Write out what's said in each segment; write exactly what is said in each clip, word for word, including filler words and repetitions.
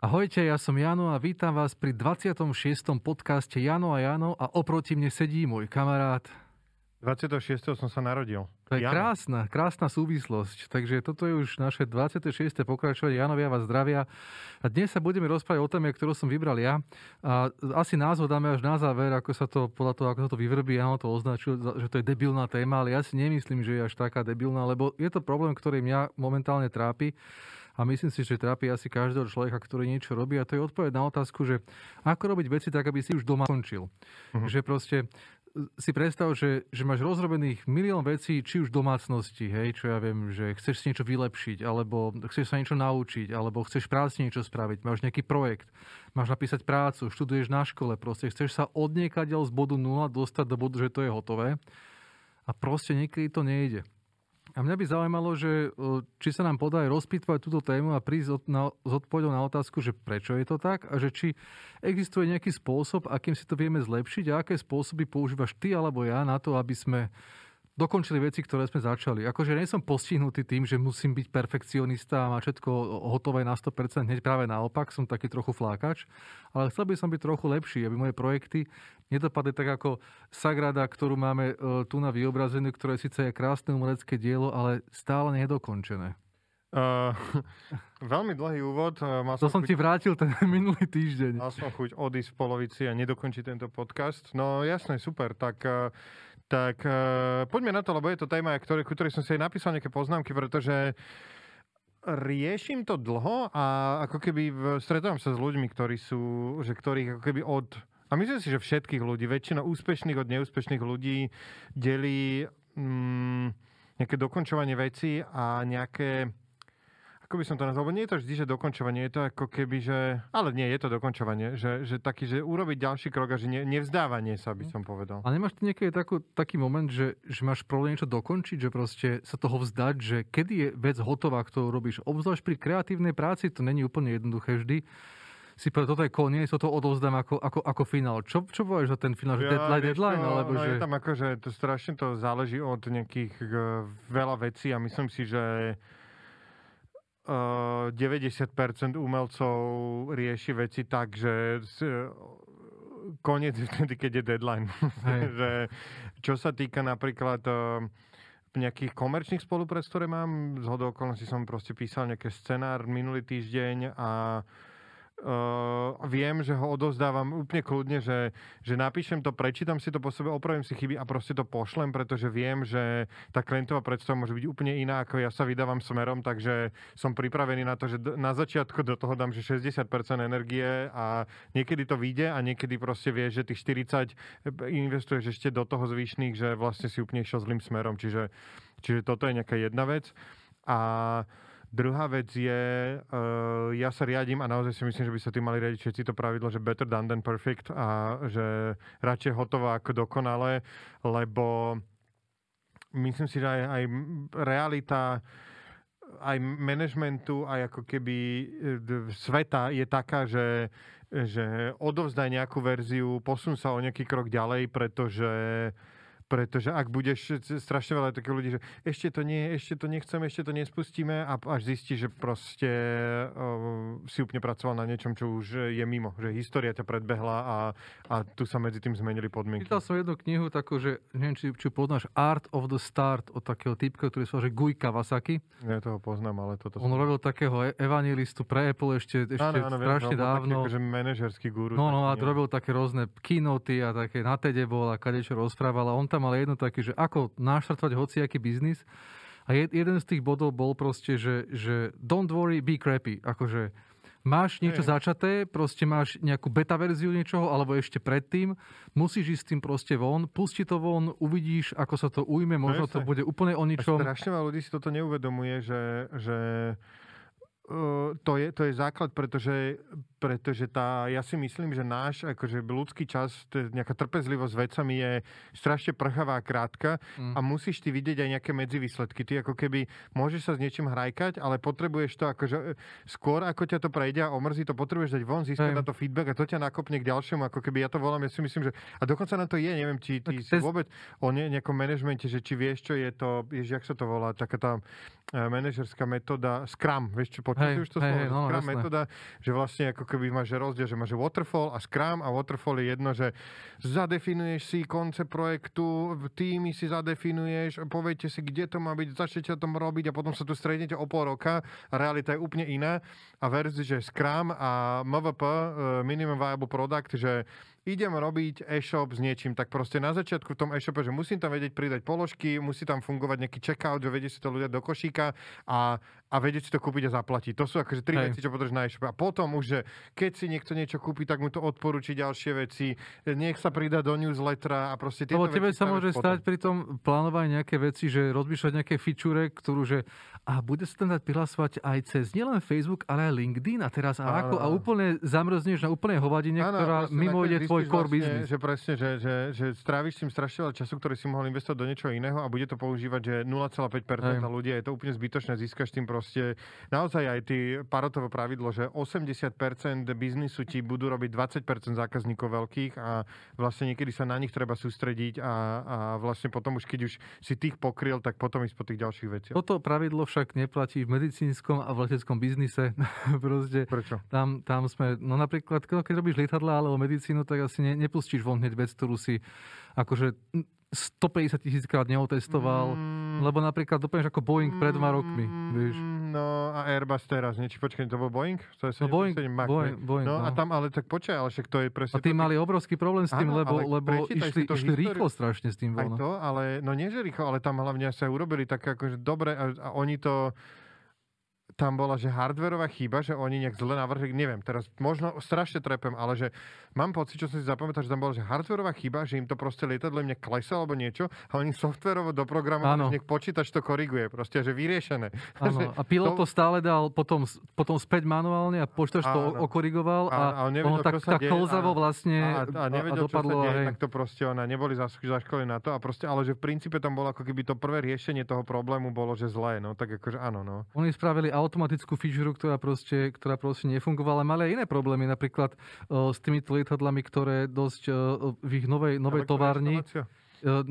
Ahojte, ja som Jano a vítam vás pri dvadsiatom šiestom podcaste Jano a Jano a oproti mne sedí môj kamarát. dvadsiateho šiesteho som sa narodil. To je Jano. krásna, krásna súvislosť. Takže toto je už naše dvadsiate šieste pokračovanie. Janovia vás zdravia. A dnes sa budeme rozprávať o téme, ktorú som vybral ja. A asi názov dáme až na záver, ako sa to, podľa toho, ako sa to vyvrbí, Jano to označil, že to je debilná téma, ale ja si nemyslím, že je až taká debilná, lebo je to problém, ktorý mňa momentálne trápi. A myslím si, že trápi asi každého človeka, ktorý niečo robí. A to je odpoveď na otázku, že ako robiť veci tak, aby si už doma končil. Uh-huh. Že proste si predstav, že, že máš rozrobených milión vecí, či už v domácnosti, hej, čo ja viem, že chceš si niečo vylepšiť, alebo chceš sa niečo naučiť, alebo chceš v práci niečo spraviť, máš nejaký projekt, máš napísať prácu, študuješ na škole, proste chceš sa odniekadeľ z bodu nula dostať do bodu, že to je hotové. A proste niekedy to nejde. A mňa by zaujímalo, že či sa nám podá aj rozpýtvať túto tému a prísť s odpovedou na otázku, že prečo je to tak a že či existuje nejaký spôsob, akým si to vieme zlepšiť a aké spôsoby používaš ty alebo ja na to, aby sme dokončili veci, ktoré sme začali. Akože nie som postihnutý tým, že musím byť perfekcionista a mať všetko hotové na sto percent, hneď práve naopak, som taký trochu flákač, ale chcel by som byť trochu lepší, aby moje projekty nedopadli tak ako Sagrada, ktorú máme tu na vyobrazenú, ktoré síce je krásne umelecké dielo, ale stále nedokončené. Uh, veľmi dlhý úvod. Mal to som, som chuť... ti vrátil ten minulý týždeň. Mal som chuť odísť v polovici a nedokončiť tento podcast. No jasné, super, tak... Tak uh, poďme na to, lebo je to téma, ktorý, ktorý som si aj napísal nejaké poznámky, pretože riešim to dlho a ako keby v, stretávam sa s ľuďmi, ktorí sú, že ktorých ako keby od... A myslím si, že všetkých ľudí, väčšina úspešných od neúspešných ľudí delí mm, nejaké dokončovanie veci a nejaké... Ako by som to nazval, bo nie je to vždy, že dokončovanie, je to ako keby, že... Ale nie, je to dokončovanie, že, že taký, že urobiť ďalší krok a že ne, nevzdávanie sa, by som povedal. A nemáš tu niekedy takú, taký moment, že, že máš problém niečo dokončiť, že proste sa toho vzdať, že kedy je vec hotová, ktorú robíš? Obzvlášť pri kreatívnej práci, to není úplne jednoduché vždy. Si povedal, toto je koniec, toto odovzdám ako, ako, ako finál. Čo, čo povieš za ten finál? Že ja, deadline, deadline? No, alebo no že... je tam akože, to strašne to záleží od nejakých uh, veľa vecí a myslím si, že deväťdesiat percent umelcov rieši veci tak, že koniec je vtedy, keď je deadline. Že, čo sa týka napríklad nejakých komerčných spoluprác, ktoré mám, zhodou okolností som proste písal nejaký scenár minulý týždeň a Uh, viem, že ho odovzdávam úplne kľudne, že, že napíšem to, prečítam si to po sebe, opravím si chyby a proste to pošlem, pretože viem, že tá klientová predstava môže byť úplne iná, ako ja sa vydávam smerom, takže som pripravený na to, že na začiatku do toho dám, že šesťdesiat percent energie a niekedy to vyjde a niekedy proste vieš, že tých štyridsať investuješ ešte do toho zvyšných, že vlastne si úplne išiel zlým smerom, čiže, čiže toto je nejaká jedna vec a druhá vec je, uh, ja sa riadím a naozaj si myslím, že by sa tým mali riadiť všetci to pravidlo, že better done than perfect a že radšej hotovo ako dokonale, lebo myslím si, že aj, aj realita aj manažmentu, aj ako keby sveta je taká, že, že odovzdaj nejakú verziu, posun sa o nejaký krok ďalej, pretože pretože ak budeš, strašne veľa takých ľudí, že ešte to nie, ešte to nechcem, ešte to nespustíme a až zistíš, že proste uh, si úplne pracoval na niečom, čo už je mimo, že história ťa predbehla a, a tu sa medzi tým zmenili podmienky. Čítal som jednu knihu takú, že neviem, či, či poznáš Art of the Start od takého typka, ktorý sa volá Guy Kawasaki. Ja toho poznám, ale toto... On som... robil takého evanjelistu pre Apple ešte, ešte áno, áno, strašne viem, dávno. Áno, áno, manažerský guru. No, no a nie. Robil také rôzne keynoty a také na TEDe bol a kadečo rozprával a on tam ale jedno také, že ako naštartovať hociaký biznis. A jed, jeden z tých bodov bol proste, že, že don't worry, be crappy. Akože máš niečo hey. začaté, proste máš nejakú beta verziu niečoho, alebo ešte predtým, musíš ísť s tým proste von, pusti to von, uvidíš, ako sa to ujme, možno to bude úplne o ničom. A strašne veľa ľudí si toto neuvedomuje, že, že uh, to, je, to je základ, pretože pretože tá, ja si myslím, že náš akože ľudský čas, nejaká trpezlivosť vecami je strašne prchavá a krátka mm. a musíš ty vidieť aj nejaké medzivýsledky. Ty ako keby môžeš sa s niečím hrajkať, ale potrebuješ to akože skôr, ako ťa to prejde a omrzí to, potrebuješ dať von, získať mm. na to feedback a to ťa nakopne k ďalšiemu, ako keby ja to volám, ja si myslím, že a dokonca na to je, neviem, či ty si vôbec o ne, nejakom manažmente, že či vieš, čo je to, ježi, jak sa to volá, taká tá manažerská metóda Scrum, vieš čo, počuješ už to hej, slovo, hej, Scrum no, metóda, že vlastne ako keby máš rozdiel, že máš waterfall a Scrum a waterfall je jedno, že zadefinuješ si koncept projektu, týmy si zadefinuješ, poviete si, kde to má byť, začnete o tom robiť a potom sa tu stretnete o pol roka a realita je úplne iná a verzi, že Scrum a em vé pé, Minimum Viable Product, že idem robiť e-shop s niečím, tak proste na začiatku v tom e-shope, že musím tam vedieť pridať položky, musí tam fungovať nejaký checkout, že vedie si to ľudia do košíka a, a vedieť si to kúpiť a zaplatiť. To sú akože tri Hej. veci, čo potrebuješ na e-shope. A potom už, že keď si niekto niečo kúpi, tak mu to odporúči ďalšie veci, nech sa pridá do newslettera a proste tieto veci. Lebo tebe sa môže potom stať pri tom plánovaní nejaké veci, že rozmýšľať nejaké feature, ktorú, že a bude sa tam dať prihlasovať aj cez nielen Facebook, ale aj LinkedIn a teraz a ano. Ako a úplne zamrzneš na úplnej hovadine, ano, ktorá mimo ide tvoj core business. Že presne, že, že, že stráviš tým strašne veľa času, ktorý si mohol investovať do niečoho iného a bude to používať, že nula celá päť percenta ľudí, je to úplne zbytočné, získaš tým proste naozaj aj ty Paretovo pravidlo, že osemdesiat percent biznisu ti budú robiť dvadsať percent zákazníkov veľkých a vlastne niekedy sa na nich treba sústrediť a, a vlastne potom už, keď už si tých pokryl, tak potom ísť po tých ďalších veciach. Toto pravidlo však neplatí v medicínskom a v leteckom biznise. Proste, prečo? Tam, tam sme, no napríklad, keď robíš lietadlá alebo medicínu, tak asi ne, nepustíš von hneď vec, ktorú si akože stopäťdesiat tisíc krát neotestoval, mm. lebo napríklad doplňaš ako Boeing pred dva rokmi, vieš. No a Airbus teraz, nie? Či počkaj, to bol Boeing? To je sedem, no Boeing, sedem, Mac, Boeing, Boeing no, no a tam, ale tak počkaj, ale však to je presne. A tí mali obrovský problém s tým, áno, lebo, lebo išli, to išli rýchlo strašne s tým. Aj to, ale, no nie že rýchlo, ale tam hlavne sa urobili tak akože dobre a, a oni to tam bola, že hardwareová chyba, že oni nejak zle navrhli, neviem, teraz možno strašne trepem, ale že mám pocit, čo som si zapamätal, že tam bola, že hardwareová chyba, že im to proste lietadlo mne klesalo alebo niečo, a oni softwarovo do programu, že nech počítač to koriguje, proste, že vyriešené. Áno, a pilot to stále dal potom, potom späť manuálne a počítač to okorigoval a, a, a nevedel, ono tak, tak klzavo vlastne a, a, a nevedel, a dopadlo, čo sa deje, tak to proste ona, neboli zaškolení na to a proste, ale že v princípe tam bolo, ako keby to prvé riešenie toho problému bolo, že zlé, no tak akože áno, no. Oni spravili automatickú feature, ktorá proste, ktorá proste nefungovala. Mali aj iné problémy, napríklad o, s týmito lietadlami, ktoré dosť o, v ich novej, novej továrni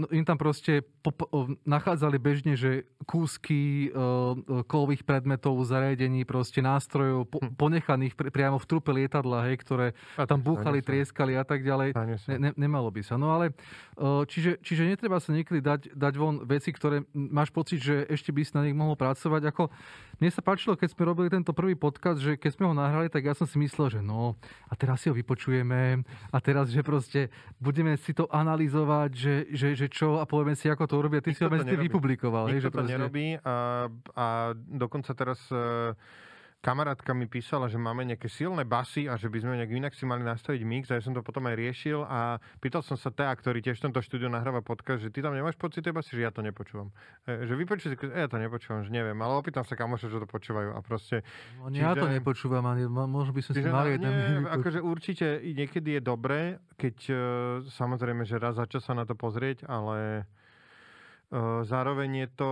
im tam proste pop- nachádzali bežne, že kúsky uh, kovových predmetov, zariadení, proste nástrojov po- ponechaných pri- priamo v trupe lietadla, hej, ktoré a tam búchali, trieskali a tak ďalej. A ne- nemalo by sa. No ale uh, čiže, čiže netreba sa niekedy dať, dať von veci, ktoré máš pocit, že ešte by si na nich mohol pracovať. Ako, mne sa páčilo, keď sme robili tento prvý podcast, že keď sme ho nahrali, tak ja som si myslel, že no a teraz si ho vypočujeme a teraz, že proste budeme si to analyzovať, že Že, že čo a povieme si, ako to urobia. Ty Nikto si ho medzi vypublikoval. Nikto hej, že to proste nerobí a, a dokonca teraz e, kamarátka mi písala, že máme nejaké silné basy a že by sme nejak inak si mali nastaviť mix a ja som to potom aj riešil a pýtal som sa Tea, ktorý tiež v tomto štúdiu nahráva podcast, že ty tam nemáš pocit tej basy, že ja to nepočúvam. E, že vypočuj si, e, ja to nepočúvam, že neviem, ale opýtam sa kamoša, že to počúvajú a proste no, čiže ja to nepočúvam, ani možno by som si mal jeden. Akože určite niekedy je dobré, keď samozrejme, že raz za čas sa na to pozrieť, ale uh, zároveň je to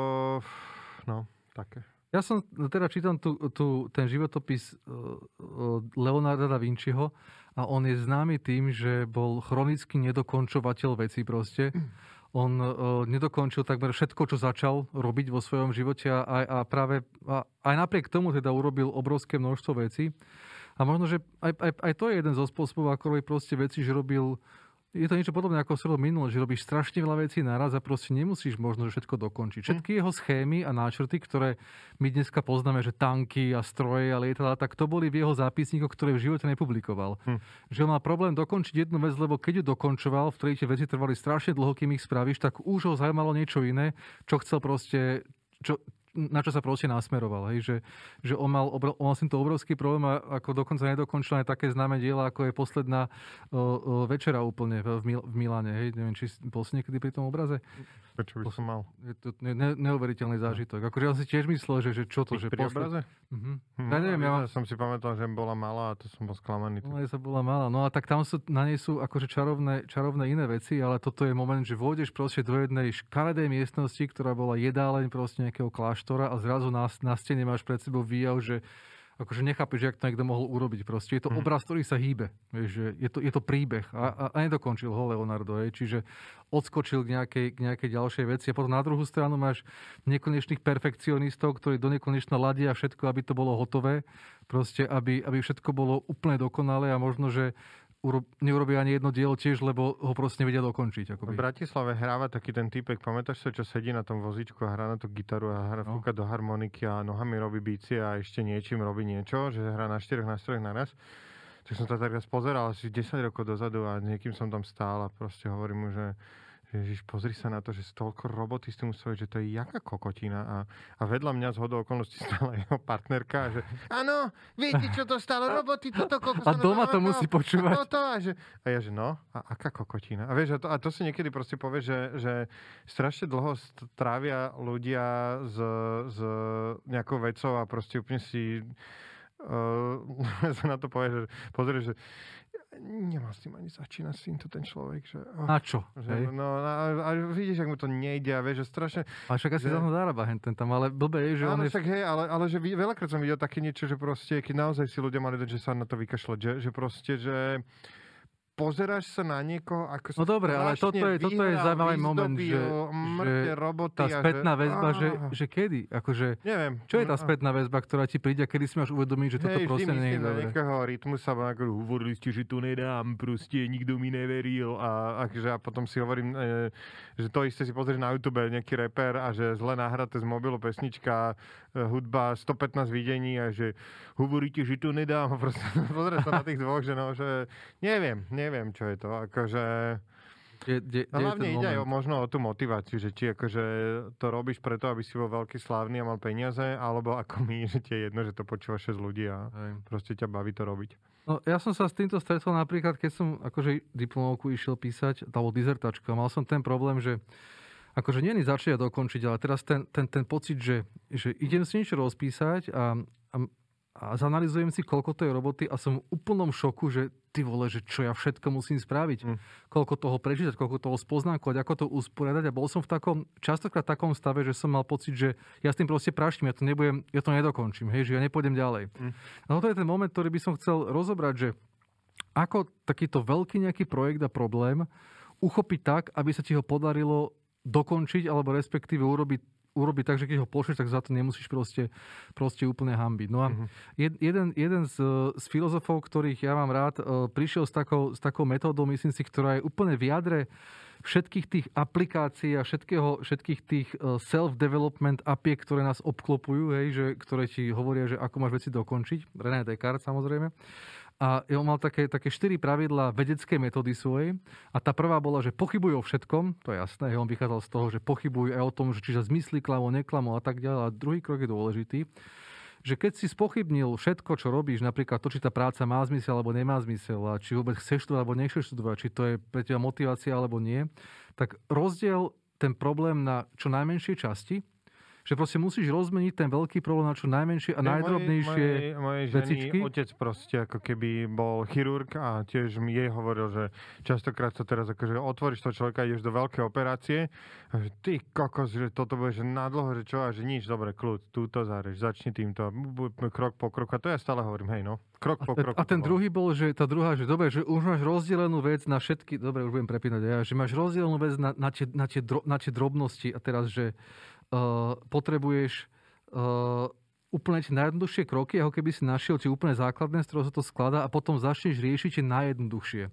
no, také. Ja som teda čítam tu, tu, ten životopis uh, Leonarda da Vinciho a on je známy tým, že bol chronický nedokončovateľ vecí proste. On uh, nedokončil takmer všetko, čo začal robiť vo svojom živote a, a práve a, aj napriek tomu teda urobil obrovské množstvo vecí. A možno, že aj, aj, aj to je jeden zo spôsobov, ako robiť proste veci, že robil. Je to niečo podobné, ako som robil minulé, že robíš strašne veľa vecí naraz a proste nemusíš možno všetko dokončiť. Všetky jeho schémy a náčrty, ktoré my dneska poznáme, že tanky a stroje a lietadlá, tak to boli v jeho zápisníkoch, ktoré v živote nepublikoval. Hm. Že on má problém dokončiť jednu vec, lebo keď ju dokončoval, v ktorej tie veci trvali strašne dlho, kým ich spravíš, tak už ho zaujímalo niečo iné, čo chcel proste, čo, na čo sa proste nasmeroval. Hej? Že, že on mal, on mal tento obrovský problém a ako dokonca nedokončil aj také známe diela, ako je posledná o, o, večera úplne v, Mil- v Miláne. Hej? Neviem, či bol si niekedy pri tom obraze. Prečo by som mal? Je to ne- neuveriteľný zážitok. Akože ja si tiež myslel, že, že čo to, že pri obraze? Uh-huh. Hm, ja neviem, ja mám... som si pamätal, že bola malá a to som bol sklamaný. No, ja sa bola malá. No a tak tam sú, na nej sú akože čarovné, čarovné iné veci, ale toto je moment, že vôjdeš proste do jednej škaredej miestnosti, ktorá bola jedáleň proste nejakého kláštora a zrazu na, na stene máš pred sebou výjav, že akože nechápeš, jak to niekto mohol urobiť. Proste je to obraz, ktorý sa hýbe. Vieš, je to, je to príbeh. A, a, a nedokončil ho Leonardo. Je. Čiže odskočil k nejakej, k nejakej ďalšej veci. A potom na druhú stranu máš nekonečných perfekcionistov, ktorí do nekonečna ladia všetko, aby to bolo hotové. Proste, aby, aby všetko bolo úplne dokonalé a možno, že neurobia ani jedno dielo tiež, lebo ho proste nevedia dokončiť. Akoby. V Bratislave hráva taký ten týpek, pamätáš sa, čo sedí na tom vozíčku a hrá na tú gitaru a hrá no. fúka do harmoniky a nohami robí bíci a ešte niečím robí niečo, že hrá na štyroch nástrojoch naraz. Tak som to teraz pozeral asi desať rokov dozadu a niekým som tam stál a proste hovorím mu, že Ježiš, pozri sa na to, že toľko roboty s tým musel, že to je jaká kokotina. A, a vedľa mňa zhodou okolností stála jeho partnerka, že áno, viete, čo to stalo, roboty, toto kokotina. A doma to musí počúvať. A, že, a ja, že no, a aká kokotina. A vieš, a to, a to si niekedy proste povie, že, že strašne dlho trávia ľudia s, s nejakou vecou a proste úplne si uh, sa na to povie, že pozri, že nemá s tým ani začínať s týmto ten človek. Že, oh, na čo? Že, no, a, a vidíš, ak mu to nejde a vieš, že strašne... A však asi zároveň zarába hen ten tam, ale blbé je, že áno, on je... Však, hej, ale, ale že veľakrát som videl také niečo, že proste, keď naozaj si ľudia mali dať, že sa na to vykašľať, že, že proste, že... Pozeráš sa na niekoho, ako sa... No dobre, ale toto je, toto je zaujímavý moment, že, že tá spätná väzba, že, že kedy? Akože, neviem. Čo je tá spätná väzba, ktorá ti príde a kedy si máš uvedomiť, že toto hey, proste nie je dobre? Hej, vždy myslím na nejakého rytmusa, ako hovorili ste, že to nedám, proste nikto mi neveril a, a, že, a potom si hovorím, e, že to isté si pozrieš na YouTube, nejaký reper a že zle nahraté z mobilu pesnička, e, hudba, stopätnásť videní a že hovoríte, že to nedám, proste pozrieš sa na tých dvoch, že no, že neviem, neviem. Neviem, čo je to, akože... De, de, de hlavne ide aj možno o tú motiváciu, že či akože to robíš preto, aby si bol veľký slávny a mal peniaze, alebo ako mi, že ti je jedno, že to počúva šesť ľudí a aj. Proste ťa baví to robiť. No, ja som sa s týmto stretol napríklad, keď som akože diplomovku išiel písať, alebo dizertačku, mal som ten problém, že akože nie je začať dokončiť, ale teraz ten, ten, ten pocit, že, že idem si niečo rozpísať a... a a zanalizujem si, koľko to je roboty a som v úplnom šoku, že ty vole, že čo ja všetko musím spraviť. Mm. Koľko toho prečítať, koľko toho spoznákovať, ako to usporiadať. A bol som v takom, častokrát takom stave, že som mal pocit, že ja s tým proste praštím, ja to nebudem, ja to nedokončím, hej, že ja nepôjdem ďalej. Mm. A toto je ten moment, ktorý by som chcel rozobrať, že ako takýto veľký nejaký projekt a problém uchopiť tak, aby sa ti ho podarilo dokončiť, alebo respektíve urobiť urobiť tak, že keď ho pošleš, tak za to nemusíš proste, proste úplne hanbiť. No a uh-huh. jed, jeden, jeden z, z filozofov, ktorých ja mám rád, prišiel s takou, s takou metódou, myslím si, ktorá je úplne v jadre všetkých tých aplikácií a všetkého, všetkých tých self-development apiek, ktoré nás obklopujú, hej, že, ktoré ti hovoria, že ako máš veci dokončiť. René Descartes, samozrejme. A on mal také, také štyri pravidlá vedeckej metódy svojej. A tá prvá bola, že pochybujú o všetkom, to je jasné, on vychádzal z toho, že pochybujú aj o tom, že či sa zmyslí klamo, neklamo a tak ďalej. A druhý krok je dôležitý, že keď si spochybnil všetko, čo robíš, napríklad to, či tá práca má zmysel alebo nemá zmysel, a či vôbec chceš študovať alebo nechceš študovať, či to je pre teba motivácia alebo nie, tak rozdiel ten problém na čo najmenšie časti, že proste musíš rozmeniť ten veľký problém na čo najmenšie a najdrobnejšie vecičky. Moje, moje ženy, otec proste ako keby bol chirurg a tiež mi jej hovoril, že častokrát to teraz akože otvoríš toho človeka, ideš do veľkej operácie a že ty kokos, že toto bude, že nadlho, že čo a že nič, dobre, kľud, túto záreš, začni týmto, krok po kroku. A to ja stále hovorím, hej no, krok po kroku. A ten druhý bol, že tá druhá, že dobre, že už máš rozdelenú vec na všetky, dobre, už budem prepínať ja, že máš rozdielenú vec na, na, tie, na, tie dro, na tie drobnosti a teraz, že Uh, potrebuješ uh, úplne tie najjednoduchšie kroky, ako keby si našiel tie úplne základné, z ktorého sa to skladá a potom začneš riešiť tie najjednoduchšie.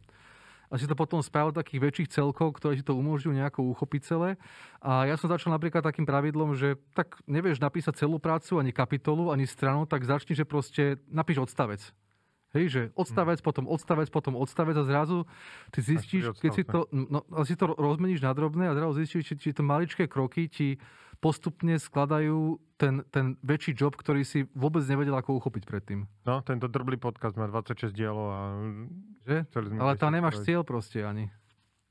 A si to potom spravil takých väčších celkov, ktoré ti to umožňujú nejako uchopiť celé. A ja som začal napríklad takým pravidlom, že tak nevieš napísať celú prácu, ani kapitolu, ani stranu, tak začni, že proste napíš odstavec. Hej, že odstavec, hmm. potom odstavec, potom odstavec a zrazu ty zistíš, keď si to, no, si to rozmeníš na drobné a zrazu zistíš, či to maličké kroky ti postupne skladajú ten, ten väčší job, ktorý si vôbec nevedel, ako uchopiť predtým. No, tento drblý podcast má dvadsaťšesť dielov a... Že? Ale tam nemáš cieľ proste ani.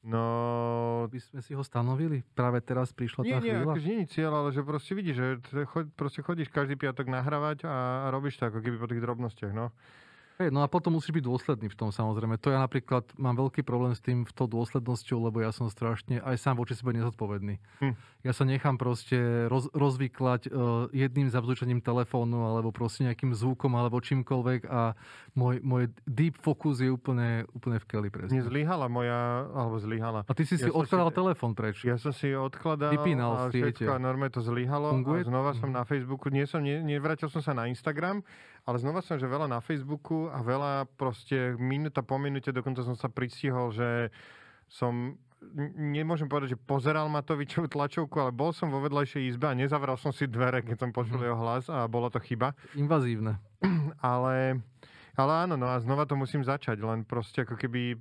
No... By sme si ho stanovili? Práve teraz prišla tá nie, chvíľa? Nie, akože nie je cieľ, ale že proste vidíš, že chod, proste chodíš každý piatok nahrávať a robíš to ako keby po tých drobnostiach, no. Hey, no a potom musíš byť dôsledný v tom, samozrejme. To ja napríklad mám veľký problém s tým v tou dôslednosťou, lebo ja som strašne aj sám voči sebe nezodpovedný. Hm. Ja sa nechám proste roz, rozvyklať uh, jedným zabzúčaním telefónu alebo proste nejakým zvukom alebo čímkoľvek a môj, môj deep focus je úplne, úplne v keli. Presne. Nezlyhala moja, alebo zlyhala. A ty si ja si odkladal si, telefón preč. Ja som si odkladal Vypínal a všetko a normálne to zlyhalo. Funguje? A znova som na Facebooku, nie som, nie, nevrátil som sa na Instagram, ale znova som že veľa na Facebooku a veľa proste minúta po minúte, dokonca som sa pristihol, že som, nemôžem povedať, že pozeral Matovičovú tlačovku, ale bol som vo vedľajšej izbe a nezavral som si dvere, keď som počul jeho hlas a bola to chyba. Invazívne. Ale, ale áno, no a znova to musím začať, len proste ako keby...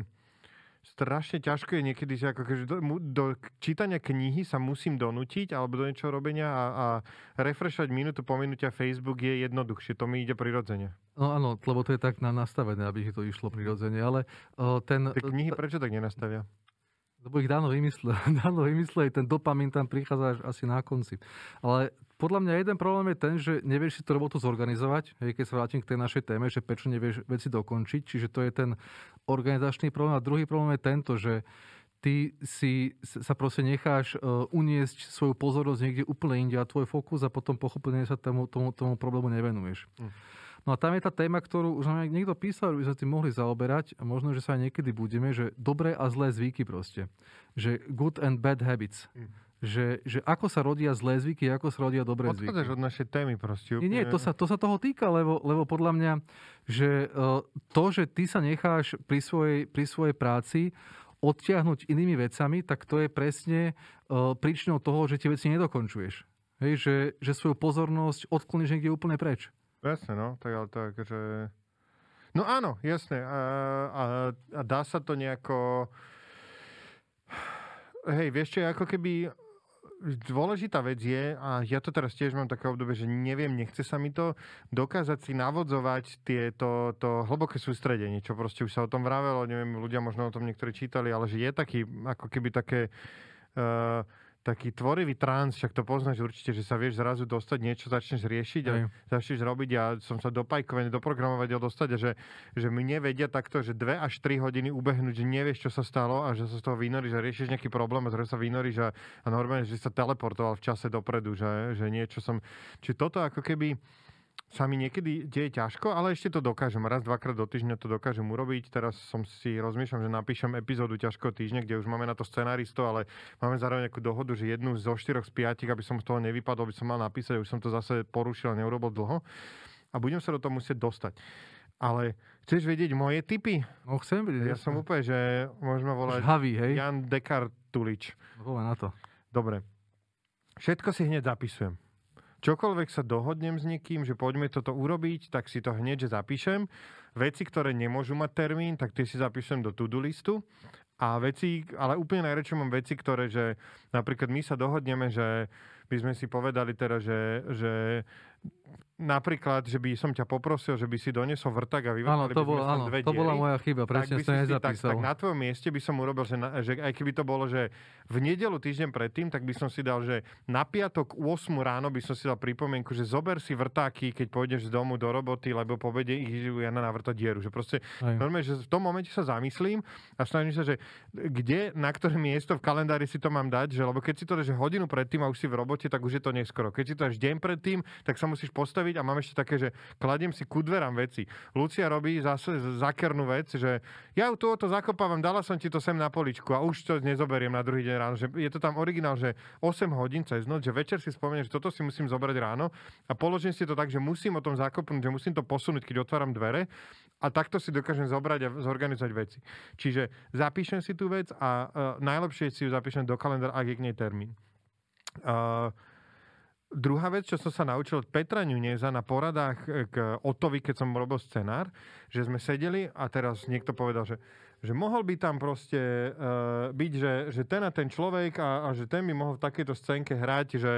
E- strašne ťažko je niekedy, že ako keďže do, do čítania knihy sa musím donútiť alebo do niečoho robenia a, a refrešovať minútu po minúte Facebook je jednoduchšie, to mi ide prirodzene. No áno, lebo to je tak na nastavené, aby to išlo prirodzene, ale o, ten... Tie knihy prečo tak nenastavia? Lebo ich dávno vymyslel, dávno vymyslel, ten dopamin tam prichádza asi na konci. Ale podľa mňa jeden problém je ten, že nevieš si tú robotu zorganizovať, keď sa vrátim k tej našej téme, že prečo nevieš veci dokončiť, čiže to je ten organizačný problém. A druhý problém je tento, že ty si sa proste necháš uniesť svoju pozornosť niekde úplne inde a tvoj fokus a potom pochopenie sa tomu, tomu, tomu problému nevenuješ. Mm. No a tam je tá téma, ktorú už nám niekto písal, aby sme tým mohli zaoberať a možno, že sa aj niekedy budeme, že dobré a zlé zvyky proste. Že good and bad habits. Mm. Že, že ako sa rodia zlé zvyky, ako sa rodia dobré zvyky. Odpadáš od našej témy proste. Nie, nie, to sa, to sa toho týka, lebo, lebo podľa mňa, že to, že ty sa necháš pri svojej, pri svojej práci odtiahnuť inými vecami, tak to je presne príčinou toho, že tie veci nedokončuješ. Hej, že, že svoju pozornosť odkloníš niekde úplne preč. Jasne, no, tak ale tak, že... No áno, jasne. A, a, a dá sa to nejako... Hej, vieš čo, ako keby... Dôležitá vec je, a ja to teraz tiež mám také obdobie, že neviem, nechce sa mi to dokázať si navodzovať tieto, to hlboké sústredenie, čo proste už sa o tom vravelo, neviem, ľudia možno o tom niektorí čítali, ale že je taký, ako keby také... Uh, taký tvorivý trans, však to poznáš určite, že sa vieš zrazu dostať, niečo začneš riešiť a začneš robiť. Ja som sa dopajkovený, doprogramovateľ dostať a že, že mne vedia takto, že dve až tri hodiny ubehnúť, že nevieš, čo sa stalo a že sa z toho vynoríš a riešiš nejaký problém a zrazu sa vynoríš a, a normálne, že sa teleportoval v čase dopredu, že, že niečo som... Čiže toto ako keby sa mi niekedy deje ťažko, ale ešte to dokážem. Raz, dvakrát do týždňa to dokážem urobiť. Teraz som si rozmýšľam, že napíšem epizódu ťažkého týždňa, kde už máme na to scenáristov, ale máme zároveň nejakú dohodu, že jednu zo štyroch z piatich, aby som z toho nevypadol, by som mal napísať, už som to zase porušil a neurobil dlho. A budem sa do toho musieť dostať. Ale chceš vedieť moje tipy? No chcem vedieť. Ja som úplne, že môžeme volať Žhavý, hej? Jan Dekartulič. Voľa na to. Dobre. Všetko si hneď zapisujem. Čokoľvek sa dohodnem s niekým, že poďme toto urobiť, tak si to hneď že zapíšem. Veci, ktoré nemôžu mať termín, tak tie si zapíšem do to-do listu. A veci, ale úplne najradšej mám veci, ktoré, že napríklad my sa dohodneme, že by sme si povedali teda, že, že napríklad, že by som ťa poprosil, že by si donesol vrtak a vyvrtali by sme tam dve diely. Áno, to bola moja chyba, presne som nezapísal. Tak, tak na tvojom mieste by som urobil, že, na, že aj keby to bolo, že v nedeľu týždeň predtým, tak by som si dal, že na piatok osem ráno by som si dal pripomienku, že zober si vrtáky, keď pôjdeš z domu do roboty, lebo po obede ich Jana navrta dieru. Že proste normálne, že v tom momente sa zamyslím a snažím sa, že kde, na ktoré miesto v kalendári si to mám dať, že lebo keď si to dáš hodinu predtým a už si v robote, tak už je to neskoro. Keď si to dáš deň predtým, tak sa musíš postaviť a mám ešte také, že kladiem si ku dverám veci. Lucia robí zase zákernú vec, že ja tu to zakopávam, dala som ti to sem na poličku a už to nezoberiem na druhý deň ráno, že je to tam originál, že osem hodín cez noc, že večer si spomeniem, že toto si musím zobrať ráno a položím si to tak, že musím o tom zakopnúť, že musím to posunúť, keď otváram dvere a takto si dokážem zobrať a zorganizovať veci. Čiže zapíšem si tú vec a uh, najlepšie si ju zapíšem do kalendára, ak je k nej termín. Uh, druhá vec, čo som sa naučil od Petra Ňuneza na poradách k Otovi, keď som robil scenár, že sme sedeli a teraz niekto povedal, že, že mohol by tam proste uh, byť, že, že ten a ten človek a, a že ten by mohol v takejto scénke hrať, že,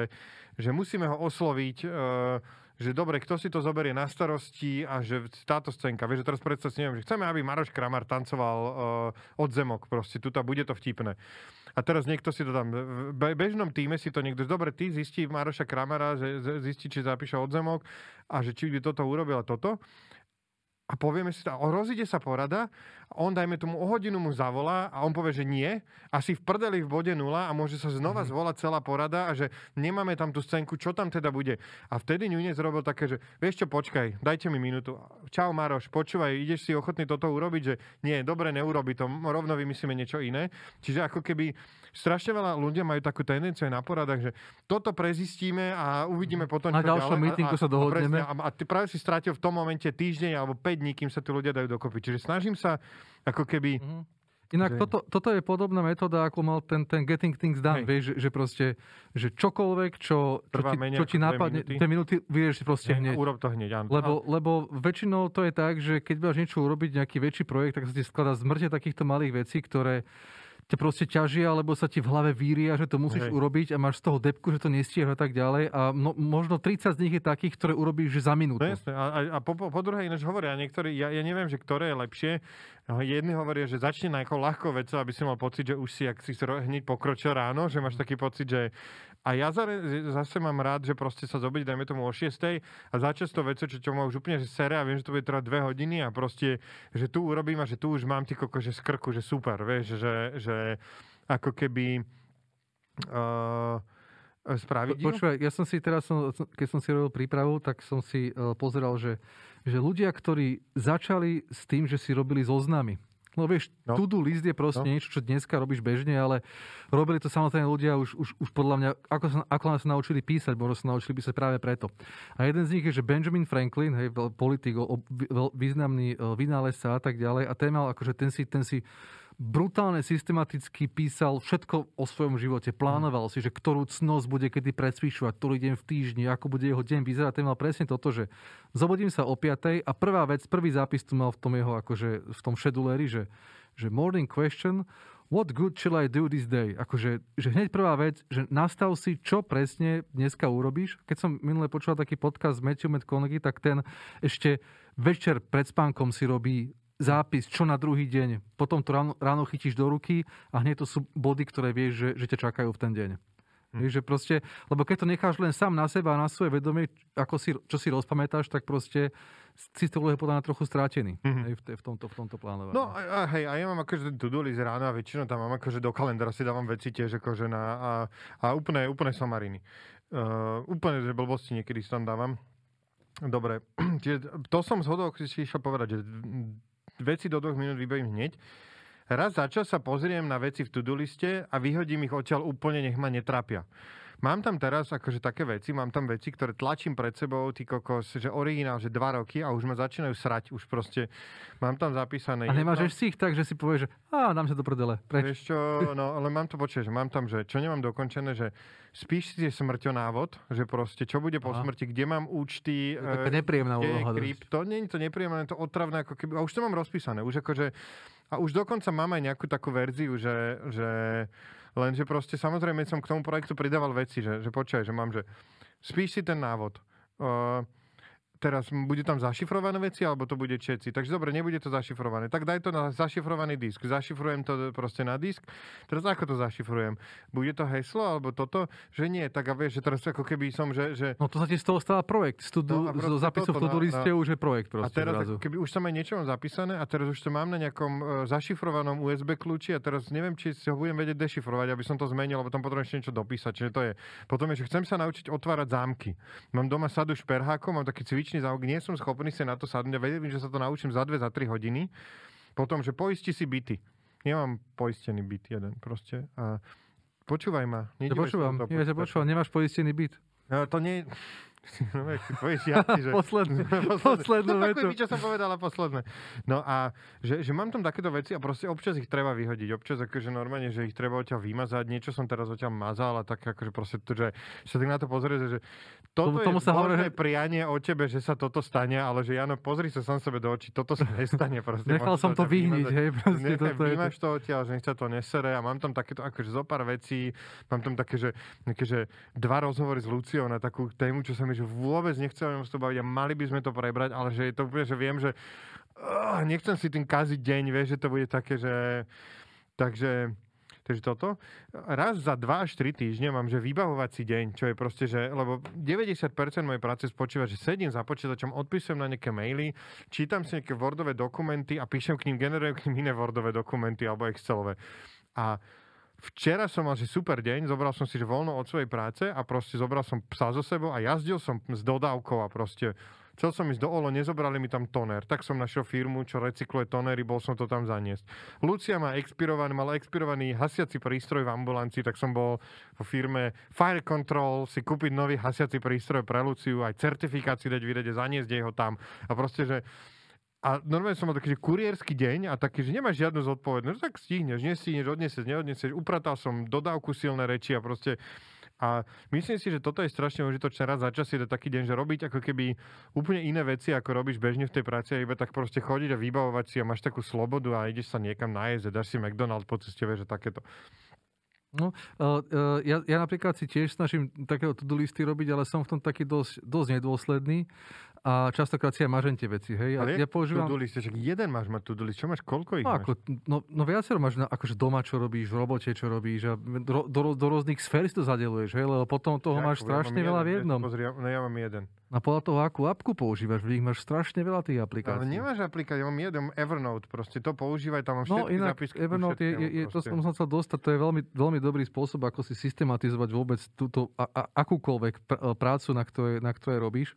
že musíme ho osloviť uh, že dobre, kto si to zoberie na starosti a že táto scénka, vieš, že teraz predstav si, neviem, že chceme, aby Maroš Kramar tancoval uh, od zemok, proste, tuto bude to vtipné. A teraz niekto si to tam, v bežnom týme si to niekto, dobre, ty zistí Maroša Kramara, že zistí, či zapíše od zemok a že či by toto urobila toto. A povieme si to, rozíde sa porada, on dajme tomu o hodinu mu zavolá a on povie, že nie, asi v prdeli v bode nula a môže sa znova zvolať celá porada a že nemáme tam tú scénku, čo tam teda bude. A vtedy Nunez robil také, že vieš čo, počkaj, dajte mi minútu. Čau Maroš, počúvaj, ideš si ochotný toto urobiť, že nie, dobre, neurobi to, rovno vymyslíme niečo iné. Čiže ako keby strašne veľa ľudia majú takú tendenciu aj na poradách, že toto prezistíme a uvidíme potom, čo ďalej. Na ďalšom meetingu sa dohodneme. A, a ty práve si stratil v tom momente týždeň alebo päť nikým sa tí ľudia dajú dokopy. Čiže snažím sa ako keby... Mm. Inak že... toto, toto je podobná metóda, ako mal ten, ten getting things done, vieš, že proste, že čokoľvek, čo, čo, ti, čo ti napadne, tie minúty vieš proste hneď. Urob to hneď, áno. Lebo, lebo väčšinou to je tak, že keď budeš niečo urobiť, nejaký väčší projekt, tak sa ti skladá zmrte takýchto malých vecí, ktoré ťa proste ťažia, alebo sa ti v hlave víria, že to musíš Hej. urobiť a máš z toho depku, že to nestiehne a tak ďalej. A no, možno tridsať z nich je takých, ktoré urobíš za minútu. No jasne. A, a, a po, po druhé ináč hovoria niektorí, ja, ja neviem, že ktoré je lepšie. Jedni hovoria, že začne na nejakou ľahkou vecou, aby si mal pocit, že už si, ak si hneď pokročil ráno, že máš taký pocit, že... A ja zase mám rád, že proste sa zobudiť, dajme tomu o šiestej a začať to vece, čo ťa už úplne že sere a viem, že to bude trvať dve hodiny a proste, že tu urobím a že tu už mám ty koko, že z krku, že super, vieš, že, že ako keby uh, spraviť. Po, počúvaj, ja som si teraz, keď som si robil prípravu, tak som si uh, pozeral, že, že ľudia, ktorí začali s tým, že si robili zoznamy. No vieš, no. to-do list je proste no. niečo, čo dneska robíš bežne, ale robili to samozrejme ľudia už, už, už podľa mňa, ako, sa, ako nás sa naučili písať, možno sa naučili písať práve preto. A jeden z nich je, že Benjamin Franklin, hej, politik, významný vynálezca a tak ďalej, a ten mal, akože ten si, ten si brutálne systematicky písal všetko o svojom živote. Plánoval si, že ktorú cnosť bude kedy precvičovať, ktorý deň v týždni, ako bude jeho deň vyzerať. Ten mal presne toto, že zobudím sa o piatej a prvá vec, prvý zápis tu mal v tom jeho, akože v tom šeduléri, že, že morning question, what good shall I do this day? Akože že hneď prvá vec, že nastav si, čo presne dneska urobíš. Keď som minule počúval taký podcast s Matthew McConaughey, tak ten ešte večer pred spánkom si robí zápis, čo na druhý deň. Potom to ráno, ráno chytíš do ruky a hneď to sú body, ktoré vieš, že, že ťa čakajú v ten deň. Hm. Vieš, že proste, lebo keď to necháš len sám na seba a na svoje vedomie, ako si, čo si rozpamätáš, tak proste si to je podľa mňa trochu strátený mm-hmm. hej, v, te, v tomto, v tomto plánovaní. No a, hej, a ja mám akože to-do list ráno a väčšinou tam mám akože do kalendára si dávam veci tiež akože na a, a úplne, úplne somariny. Uh, úplne že blbosti niekedy si tam dávam. Dobre, čiže to som zhodol, keď si išiel povedať, že veci do dvoch minút vybavím hneď. Raz za čas sa pozriem na veci v to-do liste a vyhodím ich odtiaľ úplne, nech ma netrápia. Mám tam teraz akože také veci, mám tam veci, ktoré tlačím pred sebou, ty kokos, že originál, že dva roky a už ma začínajú srať, už proste mám tam zapísané... A nemáš ešte si ich tak, že si povieš, že á, dám sa do prdele, preč? Vieš čo, no, ale mám to, počuť, že mám tam, že čo nemám dokončené, že spíš si je smrťonávod, že proste, čo bude po Aha. smrti, kde mám účty... To je taká nepríjemná úloha. To nie je to nepríjemné, to otravné, ako keby... A už to mám rozpísané, už akože... A už dokonca mám aj nejakú takú verziu, že, že... Lenže proste samozrejme som k tomu projektu pridával veci, že, že počkaj, že mám, že spíš si ten návod. Uh, teraz bude tam zašifrované veci, alebo to bude čeci. Takže dobre, nebude to zašifrované. Tak daj to na zašifrovaný disk. Zašifrujem to proste na disk. Teraz ako to zašifrujem? Bude to heslo, alebo toto? Že nie, tak a vieš, že teraz ako keby som, že... že... No to sa ti z toho stáva projekt. Studu, no, zo zápisov v to-do liste už je projekt proste. A teraz zrazu. Keby už tam aj niečo mám zapísané a teraz už to mám na nejakom zašifrovanom U S B kľúči a teraz neviem, či si ho budem vedieť dešifrovať, aby som to zmenil, alebo tam potrebujem ešte niečo dopísať. Čiže to je. Potom je, že chcem sa naučiť otvárať zámky. Mám doma sadu šperhákov, mám taký cvičný zámok, nie som schopný sa na to sadnúť. Vedím, že sa to naučím za dve, za tri hodiny. Potom, že poisti si byty. Nemám poistený byt jeden proste. A počúvaj ma. Ja počúvam, to, ja počúvam. Nemáš poistený byt. No, to nie... No, jak si povieš, jasný, že... Posledné. Posledné. No, takové by, čo som povedala posledné. No a že, že mám tam takéto veci a proste občas ich treba vyhodiť. Občas akože normálne, že ich treba odtiaľ vymazať. Niečo som teraz odtiaľ mazal a tak akože proste, to, že sa tak na to pozrieť, že toto tomu je zborné hovorí... prianie o tebe, že sa toto stane, ale že Jano, pozri sa sám sebe do očí, toto sa nestane. Proste, nechal som to vyhniť, hej, proste ne, toto je. Vymaš to odtiaľ, že nech sa to nesere a mám tam takéto akože zopár vecí. Mám tam také, že, také, že dva rozhovory s Luciou na takú tému, čo sa mi mi, že vôbec nechcem s to baviť a mali by sme to prebrať, ale že je to úplne, že viem, že uh, nechcem si tým kaziť deň, vieš, že to bude také, že... Takže... Takže toto. Raz za dva až tri týždne mám, že vybavovací deň, čo je proste, že, lebo deväťdesiat percent mojej práce spočíva, že sedím za počítačom, odpisujem na nejaké maily, čítam si nejaké Wordové dokumenty a píšem k ním, generujem k ním iné Wordové dokumenty alebo Excelové. A včera som mal, že super deň, zobral som si, že voľno od svojej práce a proste zobral som psa so sebou a jazdil som s dodávkou a proste chcel som ísť do Olo, nezobrali mi tam toner. Tak som našiel firmu, čo recykluje tonery, bol som to tam zaniesť. Lucia má expirovaný, mala expirovaný hasiaci prístroj v ambulancii, tak som bol vo firme Fire Control si kúpiť nový hasiaci prístroj pre Luciu, aj certifikáciu dať vydať, zaniesť jej ho tam. A proste, že... A normálne som mal taký, že kurierský deň a taký, že nemáš žiadnu zodpovednosť, tak stihneš, nestihneš, odnesieš, neodnesieš, upratal som dodávku silné reči a proste... A myslím si, že toto je strašne užitočné raz za čas si dať taký deň, že robiť ako keby úplne iné veci, ako robíš bežne v tej práci, a iba tak proste chodiť a vybavovať si a máš takú slobodu a ideš sa niekam nájsť, dáš si McDonald's po ceste, vieš, že takéto. No, ja, ja napríklad si tiež snažím takého to-do listy robiť, ale som v tom taký dosť, dosť nedôsledný a častokrát si aj mažem tie veci, hej. Ale ja používam... to-do list, jeden máš mať to-do list, čo máš, koľko ich no, máš? Ako, no, no viacero máš, akože doma, čo robíš, v robote, čo robíš a do, do, do rôznych sfér si to zadeluješ, hej, lebo potom toho ja, máš ako, strašne ja veľa jeden, v jednom. Pozri, no ja mám jeden. A podľa toho, akú apku používaš, v nich máš strašne veľa tých aplikácií. Ale nemáš aplikácií, ja mám jeden Evernote, proste to používaj, tam mám všetky no, zápisky. No Evernote, je, je, je, to som chcel dostať, to je veľmi, veľmi dobrý spôsob, ako si systematizovať vôbec túto, a, a, akúkoľvek pr- prácu, na ktorej, na ktorej robíš.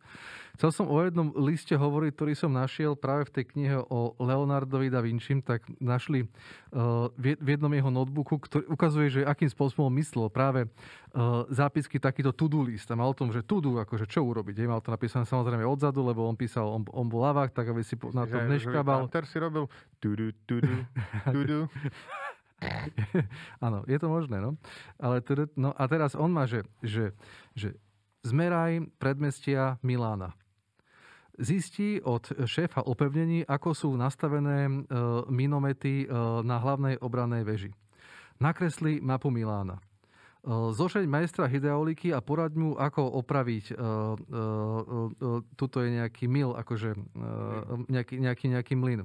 Chcel som o jednom liste hovoriť, ktorý som našiel práve v tej knihe o Leonardovi da Vinčim, tak našli uh, v jednom jeho notebooku, ktorý ukazuje, že akým spôsobom myslel práve uh, zápisky takýto to-do list. A mal o tom, že to-do, akože čo urobiť, je, mal to napísané samozrejme odzadu, lebo on písal, on, on bol lavák, tak aby si po, na to neškabal. Že si robil tudu, tudu, tudu. Áno, je to možné, no. Ale tudu, no a teraz on má, že, že, že zmeraj predmestia Milána. Zistí od šéfa opevnení, ako sú nastavené e, minomety e, na hlavnej obranej veži. Nakreslí mapu Milána. Zošeň majstra hydrauliky a poraď mu, ako opraviť. E, e, e, tuto je nejaký mil, akože e, nejaký, nejaký, nejaký mlyn. E,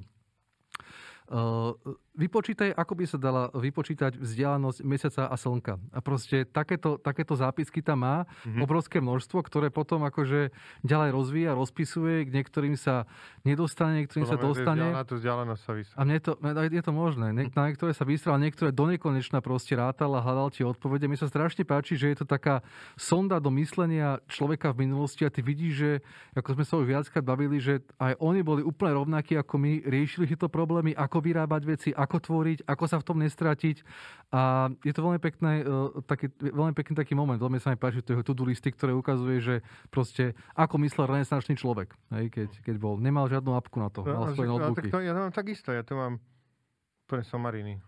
vypočítaj, ako by sa dala vypočítať vzdialenosť mesiaca a slnka. A proste takéto, takéto zápisky tam má mm-hmm. obrovské množstvo, ktoré potom akože ďalej rozvíja, rozpisuje, k niektorým sa nedostane, niektorým sa dostane. Vzdialená, to vzdialenosť sa vysrala. A mne to, je to možné. Niek- na niektoré sa vysrala, niektoré donekonečna proste rátal a hľadal tie odpovede. Mi sa strašne páči, že je to taká sonda do myslenia človeka v minulosti a ty vidíš, že ako sme sa už viackrát bavili, že aj oni boli úplne rovnakí ako my, riešili tieto problémy, ako vyrábať veci, ako tvoriť, ako sa v tom nestratiť. A je to veľmi pekný, uh, taký, veľmi pekný taký moment. Veľmi sa mi páči toho to-do listy, ktoré ukazuje, že proste ako myslel renesančný človek. Hej, keď, keď bol. Nemal žiadnu apku na to. Mal no, svoje notebooky. Ja to mám takisto. Ja to mám pre somariny.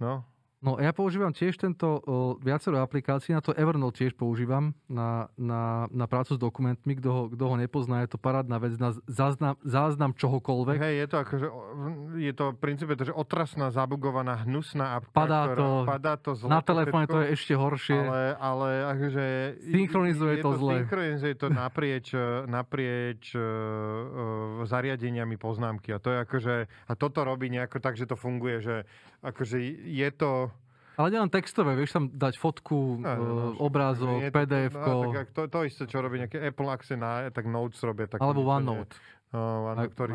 No. No ja používam tiež tento uh, viacero aplikácií, na to Evernote tiež používam na, na, na prácu s dokumentmi, kto ho, kto ho nepozná, je to parádna vec na záznam, záznam čohokoľvek. Hej, je to akože, je to v princípe to, že otrasná, zabugovaná, hnusná apka, padá to, ktorá, padá to zle. Na telefóne to je ešte horšie. Ale, ale akože... Synchronizuje je to, to zle. Synchronizuje to naprieč, naprieč uh, zariadeniami poznámky a to je akože, a toto robí nejako tak, že to funguje, že akože je to... Ale nielen textové, vieš tam dať fotku, no, no, no, obrázok, pé dé efko. No, tak, to, to isté, čo robí nejaké Apple, ak si na, tak Notes robia. Tak alebo OneNote. No, OneNote, ktorý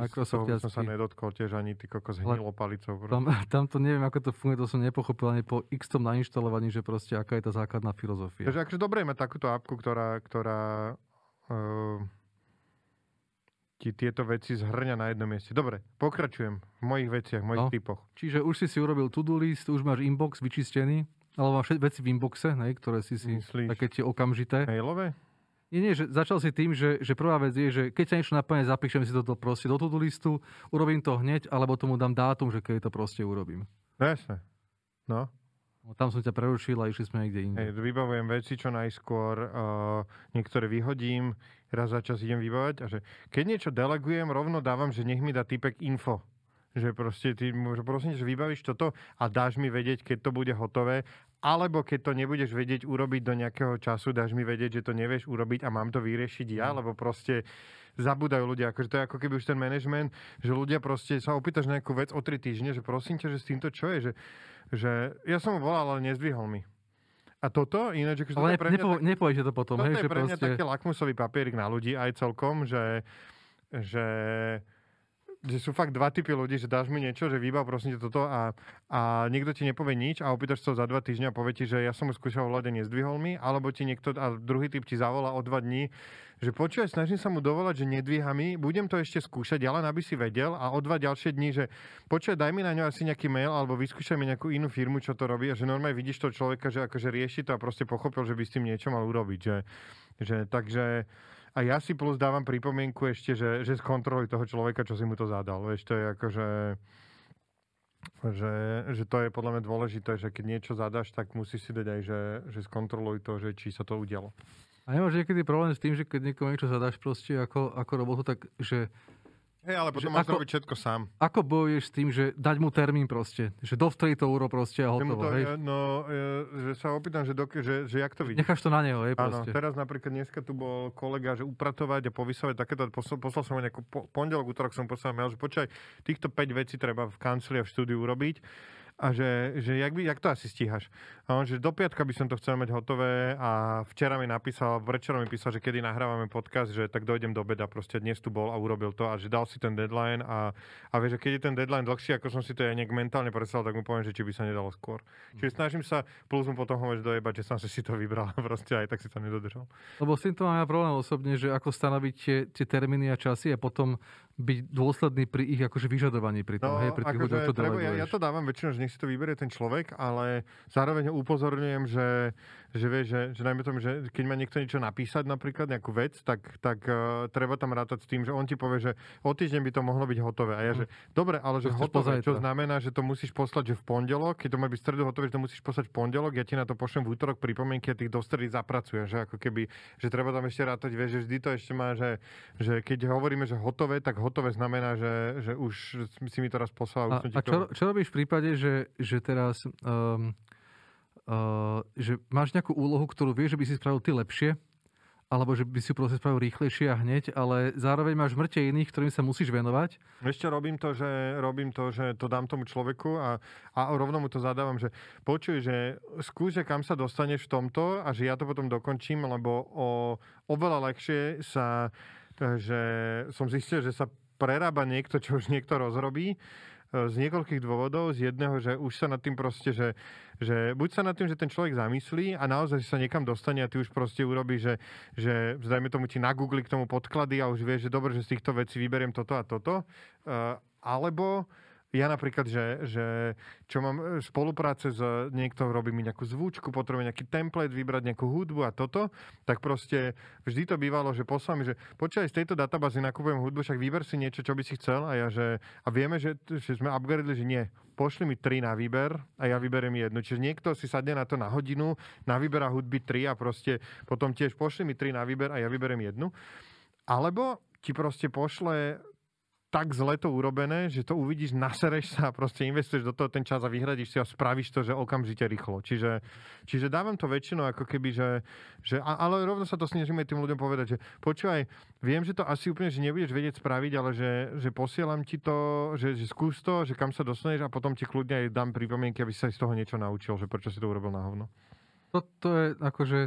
som sa nedotkol tiež ani ty kokos hnilo palicou. Tam, tam to neviem, ako to funguje, to som nepochopil ani po x-tom nainštalovaní, že proste aká je tá základná filozofia. Takže akože dobre mať takúto appku, ktorá, ktorá uh, ti tieto veci zhrňa na jednom mieste. Dobre, pokračujem. V mojich veciach, v mojich no. typoch. Čiže už si si urobil to-do list, už máš inbox vyčistený, alebo máš veci v inboxe, ne, ktoré si si myslíš, také tie okamžité. Mailové? Nie, nie, že začal si tým, že, že prvá vec je, že keď sa niečo naplne, zapíšem si toto proste do to-do listu, urobím to hneď, alebo tomu dám dátum, že keď to proste urobím. Jasne. No. Tam som ťa prerušil a išli sme niekde inde. Hey, vybavujem veci, čo najskôr uh, niektoré vyhodím, raz za čas idem vybavať a že keď niečo delegujem, rovno dávam, že nech mi dá typek info. že proste ty, prosím, že vybavíš toto a dáš mi vedieť, keď to bude hotové, alebo keď to nebudeš vedieť urobiť do nejakého času, dáš mi vedieť, že to nevieš urobiť a mám to vyriešiť ja, lebo proste zabúdajú ľudia. Akože to je ako keby už ten management, že ľudia proste sa opýtaš nejakú vec o tri týždne, že prosím ťa, že s týmto čo je, že, že ja som ho volal, ale nezdvihol mi. A toto, ináč, že ale to nepo, tak, nepovieš to potom. Toto hej, je pre mňa proste... taký lakmusový papierik na ľudí aj celkom, že, že, že sú fakt dva typy ľudí, že dáš mi niečo, že vybav prosím ti toto a, a niekto ti nepovie nič a opýtaš to za dva týždňa a povie ti, že ja som mu skúšal volať a nezdvihol mi, alebo ti niekto, a druhý typ ti zavolá o dva dní, že počúvaj, snažím sa mu dovolať, že nedvíha mi, budem to ešte skúšať, ja len aby si vedel a o dva ďalšie dní, že počúvaj, daj mi na ňo asi nejaký mail alebo vyskúšaj mi nejakú inú firmu, čo to robí a že normálne vidíš toho človeka, že akože rieši to a proste pochopil, že by s tým niečo mal urobiť. Že, že, takže a ja si plus dávam pripomienku ešte, že, že skontroluj toho človeka, čo si mu to zadal. Vieš, to je akože... Že, že to je podľa mňa dôležité, že keď niečo zadáš, tak musíš si dať aj, že, že skontroluj to, že či sa to udialo. A nemáš niekedy problém s tým, že keď niekomu niečo zadáš proste ako, ako robotu, tak že... Hej, ale potom máš robiť všetko sám. Ako bojuješ s tým, že dať mu termín proste? Že dovtedy to úro proste a hotovo, to, hej? No, že sa opýtam, že, do, že, že jak to vidíš. Necháš to na neho, hej, proste. Áno, teraz napríklad dneska tu bol kolega, že upratovať a povysovať takéto, poslal, poslal som ho nejakú, po, pondelok, útorok som poslal mail, že počkaj, týchto päť vecí treba v kancelárii a v štúdiu urobiť. A že, že jak, by, jak to asi stíhaš? A on, že do piatka by som to chcel mať hotové a včera mi napísal, večera mi písal, že kedy nahrávame podcast, že tak dojdem do obeda, proste dnes tu bol a urobil to a že dal si ten deadline a, a vieš, že keď je ten deadline dlhší, ako som si to ja nejak mentálne predstavil, tak mu poviem, že či by sa nedalo skôr. Mm. Čiže snažím sa, plus mu potom hovoríš dojebať, že som si to vybral a proste aj tak si to nedodržal. Lebo s tým to mám ja problém osobne, že ako stanoviť tie, tie termíny a časy a potom byť dôsledný pri ich akože vyžadovaní pri tom, no, hej, pri tých ľuďoch, čo deleguješ. Ja, ja to dávam väčšinou, že nech si to vyberie ten človek, ale zároveň ho upozorňujem, že, že vieš, že, že najmä tomu, že keď má niekto niečo napísať, napríklad nejakú vec, tak, tak uh, treba tam rátať s tým, že on ti povie, že o týždeň by to mohlo byť hotové. A ja, že dobre, ale že hotové, čo znamená, že to musíš poslať, že v pondelok, keď to má byť v stredu hotové, že to musíš poslať v pondelok, ja ti na to pošlem v útorok pripomienky a tých do stredy zapracujem, že ako keby, že treba tam ešte rátať, vieš, že vždy to ešte má, že, že keď hovoríme, že hotové, tak hotové znamená, že, že už si mi to raz poslal. A, a čo, čo robíš v prípade, že, že teraz um, uh, že máš nejakú úlohu, ktorú vieš, že by si spravil ty lepšie, alebo že by si ju proste spravil rýchlejšie a hneď, ale zároveň máš mŕte iných, ktorým sa musíš venovať? Ešte robím to, že, robím to, že to dám tomu človeku a, a rovno mu to zadávam, že počuj, že skúš, kam sa dostaneš v tomto a že ja to potom dokončím, lebo o, oveľa ľahšie sa že som zistil, že sa prerába niekto, čo už niekto rozrobí z niekoľkých dôvodov. Z jedného, že už sa nad tým proste, že, že buď sa nad tým, že ten človek zamyslí a naozaj sa niekam dostane a ty už proste urobíš, že, že zdajme tomu ti na Google k tomu podklady a už vieš, že dobre, že z týchto vecí vyberiem toto a toto. Alebo ja napríklad, že, že čo mám spolupráce s niekto, robí mi nejakú zvúčku, potrebujem nejaký template, vybrať nejakú hudbu a toto, tak proste vždy to bývalo, že poslal mi, že počkaj, z tejto databázy nakupujem hudbu, však vyber si niečo, čo by si chcel a ja, že a vieme, že, že sme upgradili, že nie, pošli mi tri na výber a ja vyberiem jednu. Čiže niekto si sadne na to na hodinu, na výbera hudby tri a proste potom tiež pošli mi tri na výber a ja vyberiem jednu. Alebo ti proste pošle tak zle to urobené, že to uvidíš, nasereš sa a proste investuješ do toho ten čas a vyhradíš si a spravíš to, že okamžite rýchlo. Čiže, čiže dávam to väčšinou ako keby, že, že ale rovno sa to snažíme tým ľuďom povedať, že počúvaj, viem, že to asi úplne, že nebudeš vedieť spraviť, ale že, že posielam ti to, že, že skús to, že kam sa dostaneš a potom ti kľudne aj dám pripomienky, aby si sa z toho niečo naučil, že prečo si to urobil na hovno. To, to je akože,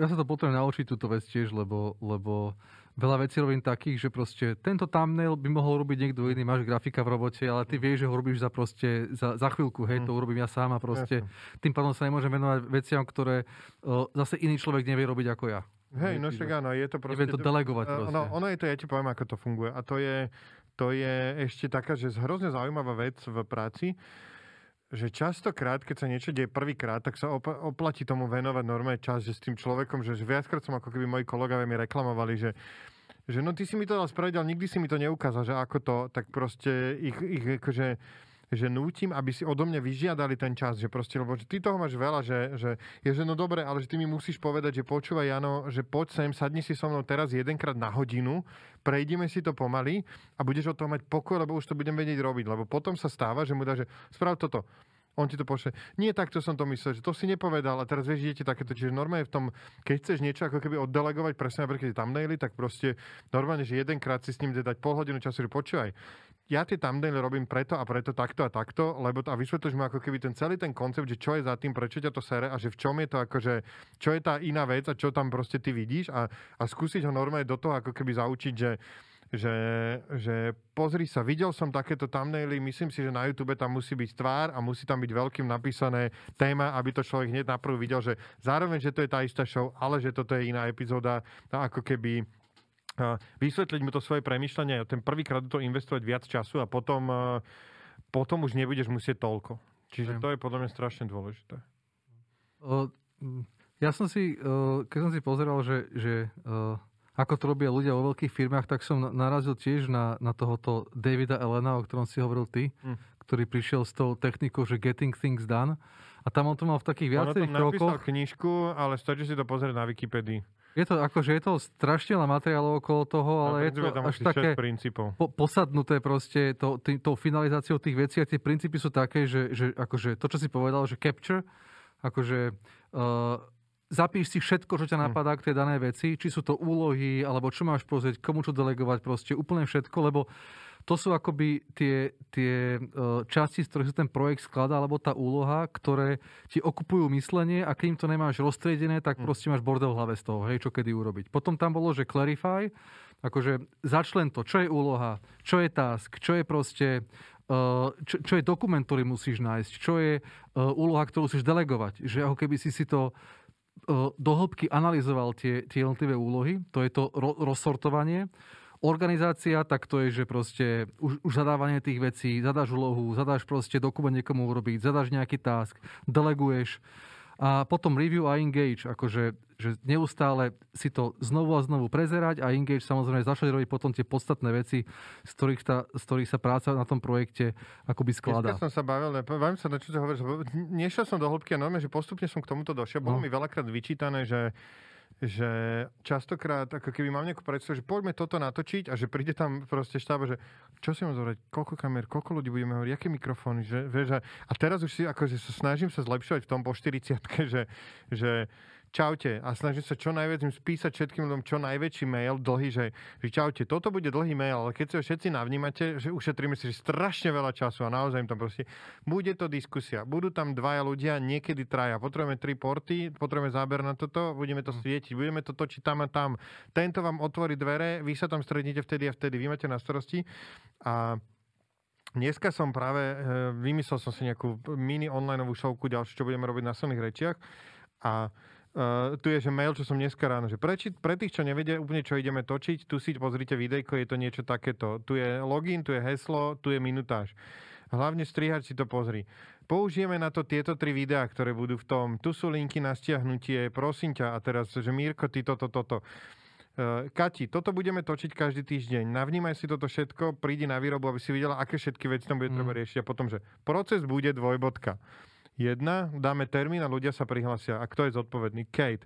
ja sa to potrebujem naučiť túto vec tiež, lebo, lebo veľa vecí robím takých, že proste tento thumbnail by mohol robiť niekto iný, máš grafika v robote, ale ty vieš, že ho robíš za proste, za, za chvíľku, hej, to urobím ja sám a proste tým pádom sa nemôžem venovať veciam, ktoré o, zase iný človek nevie robiť ako ja. Hej, no však áno, je to proste... Nevie to delegovať proste. No, ono je to, ja ti poviem, ako to funguje a to je, to je ešte taká, že hrozne zaujímavá vec v práci, že častokrát, keď sa niečo deje prvýkrát, tak sa op- oplatí tomu venovať normálne čas, že s tým človekom, že viackrát som ako keby moji kolegovia mi reklamovali, že, že no ty si mi to dal spraviť, ale nikdy si mi to neukázal, že ako to, tak proste ich, ich akože že nútim, aby si odo mňa vyžiadali ten čas, že proste, lebo že ty toho máš veľa, že, že je, že no dobre, ale že ty mi musíš povedať, že počúvaj, Jano, že poď sem, sadni si so mnou teraz jedenkrát na hodinu, prejdime si to pomaly a budeš od toho mať pokoj, lebo už to budem vedieť robiť, lebo potom sa stáva, že mu dá, že sprav toto. On ti to pošle. Nie, takto som to myslel, že to si nepovedal a teraz vieš, idete takéto. Čiže normálne v tom, keď chceš niečo ako keby oddelegovať presne, napríklad tie thumbnaily, tak proste normálne, že jedenkrát si s ním dať pol hodinu času, že počúvaj, ja tie thumbnaily robím preto a preto, takto a takto, lebo to, a vysvetlíš mu ako keby ten celý ten koncept, že čo je za tým, prečo ťa to sere a že v čom je to akože, čo je tá iná vec a čo tam proste ty vidíš a, a skúsiť ho normálne do toho ako keby zaučiť, že Že, že pozri sa, videl som takéto thumbnaily, myslím si, že na YouTube tam musí byť tvár a musí tam byť veľkým napísané téma, aby to človek hneď naprv videl, že zároveň, že to je tá istá show, ale že toto je iná epizóda, ako keby vysvetliť mu to svoje premýšľanie, ten prvýkrát do toho investovať viac času a potom, potom už nebudeš musieť toľko. Čiže to je podľa mňa strašne dôležité. Ja som si, keď som si pozeral, že... že ako to robia ľudia vo veľkých firmách, tak som narazil tiež na, na tohoto Davida Allena, o ktorom si hovoril ty, mm. ktorý prišiel s tou technikou, že getting things done. A tam on to mal v takých viacerých krokoch. On napísal krokoch. Knižku, ale stačí si to pozrieť na Wikipedii. Je to akože, je to strašne veľa materiálov okolo toho, ale no, je to až také po, posadnuté proste tou to, to finalizáciou tých vecí. A tie princípy sú také, že, že akože to, čo si povedal, že capture, akože... Uh, zapíš si všetko, čo ťa napadá k tej danej veci, či sú to úlohy, alebo čo máš pozrieť, komu čo delegovať, proste úplne všetko, lebo to sú akoby tie, tie časti, z ktorých sa ten projekt skladá, alebo tá úloha, ktoré ti okupujú myslenie a keď im to nemáš roztriedené, tak proste máš bordel v hlave z toho, hej, čo kedy urobiť. Potom tam bolo, že clarify, akože začlen to, čo je úloha, čo je task, čo je proste... Čo, čo je dokument, ktorý musíš nájsť, čo je úloha, ktorú musíš delegovať, že ako keby si si to do hĺbky analyzoval tie, tie jednotlivé úlohy, to je to ro- rozsortovanie. Organizácia, tak to je, že proste už, už zadávanie tých vecí, zadáš úlohu, zadáš proste dokument niekomu urobiť, zadáš nejaký task, deleguješ. A potom review a engage, akože že neustále si to znovu a znovu prezerať a engage samozrejme začať robiť potom tie podstatné veci, z ktorých, tá, z ktorých sa práca na tom projekte akoby skladá. Dneska som sa bavil, bavím sa, na čo to hovoríš, nešiel som do hĺbky a normálne, že postupne som k tomuto došiel. Bolo no. mi veľakrát vyčítané, že že častokrát, ako keby mám nejakú predstavu, že poďme toto natočiť a že príde tam proste štába, že čo si mám zobrať, koľko kamer, koľko ľudí budeme hovoriť, aké mikrofóny, že, vieš, a teraz už si akože snažím sa zlepšovať v tom po štyridsiatke, že, že čaute a snažím sa čo najviac im spísať všetkým ľuďom čo najväčší mail dlhý, že, že čaute, toto bude dlhý mail, ale keď sa všetci navnímate, že ušetríme si že strašne veľa času a naozaj im tam proste bude to diskusia, budú tam dvaja ľudia, niekedy traja, potrebujeme tri porty, potrebujeme záber na toto, budeme to svieť, budeme to točiť tam a tam. Tento vám otvorí dvere, vy sa tam stretnete vtedy a vtedy. Vy máte na starosti. A dneska som práve, vymyslel som si nejakú mini onlineovú šovku ďalšiu, čo budeme robiť na silných rečiach. A Uh, tu je, že mail, čo som dneska ráno, že pre, či, pre tých, čo nevedia úplne, čo ideme točiť, tu si pozrite videjko, je to niečo takéto. Tu je login, tu je heslo, tu je minutáž. Hlavne strihač si to pozri. Použijeme na to tieto tri videá, ktoré budú v tom. Tu sú linky na stiahnutie, prosím ťa, a teraz, že Mírko, ty toto, toto. Kati, toto budeme točiť každý týždeň. Navnímaj si toto všetko, prídi na výrobu, aby si videla, aké všetky veci tam bude treba riešiť. A potom, že proces bude dvojbodka. Jedna, dáme termín a ľudia sa prihlásia. A kto je zodpovedný? Kate.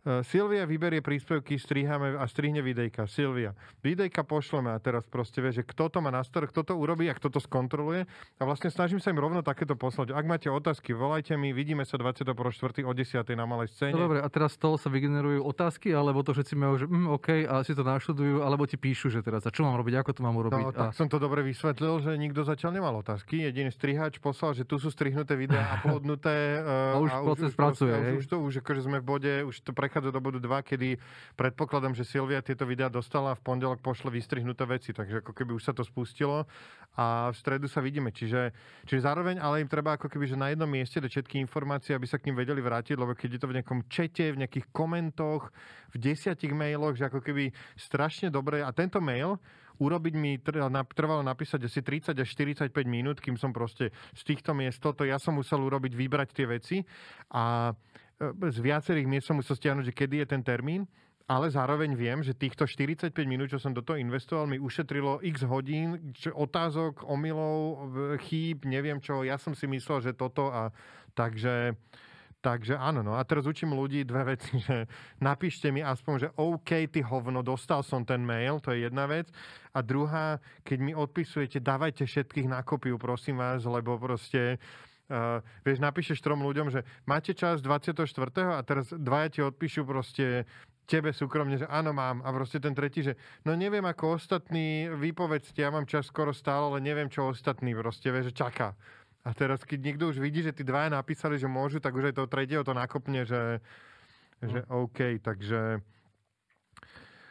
Uh, Silvia vyberie príspevky, strihame a strihne videjka. Silvia. Videjka pošleme a teraz proste vie, že kto to má na starosti, kto to urobí a kto to skontroluje. A vlastne snažím sa im rovno takéto poslať. Ak máte otázky, volajte mi, vidíme sa dvadsiateho prvého štvrtého o desiatej na malej scéne. No dobre, a teraz z toho sa vygenerujú otázky, alebo to všetci majú, že mm, OK, a si to naštudujú, alebo ti píšu, že teraz a čo mám robiť, ako to mám urobiť. No, tak a... som to dobre vysvetlil, že nikto zatiaľ nemal otázky. Jediný strihač poslal, že tu sú strihnuté videá uploadnuté. Uh, a už a proces už, pracuje. Už, už to už akože sme v bode, už to pre prechádza do bodu dva, kedy predpokladám, že Silvia tieto videá dostala a v pondelok pošle vystrihnuté veci, takže ako keby už sa to spustilo a v stredu sa vidíme. Čiže, čiže zároveň, ale im treba ako keby, že na jednom mieste dať všetky informácie, aby sa k ním vedeli vrátiť, lebo keď je to v nejakom čete, v nejakých komentoch, v desiatich mailoch, že ako keby strašne dobre. A tento mail urobiť mi trvalo napísať asi tridsať až štyridsaťpäť minút, kým som proste z týchto miest toto, ja som musel urobiť, vybrať tie veci a z viacerých miest som musel stiahnuť, že kedy je ten termín. Ale zároveň viem, že týchto štyridsaťpäť minút, čo som do toho investoval, mi ušetrilo x hodín, otázok, omylov, chýb, neviem čo. Ja som si myslel, že toto a takže... Takže áno, no a teraz učím ľudí dve veci, že napíšte mi aspoň, že OK, ty hovno, dostal som ten mail, to je jedna vec. A druhá, keď mi odpisujete, dávajte všetkých na kopiu, prosím vás, lebo proste, uh, vieš, napíšeš trom ľuďom, že máte čas dvadsiateho štvrtého a teraz dvaja ti odpíšu proste tebe súkromne, že áno, mám. A proste ten tretí, že no neviem ako ostatní, vy povedzte, ja mám čas skoro stále, ale neviem, čo ostatní proste, vieš, že čaká. A teraz, keď niekto už vidí, že tí dvaja napísali, že môžu, tak už aj toho tretieho to nakopne, že, že no. OK, takže...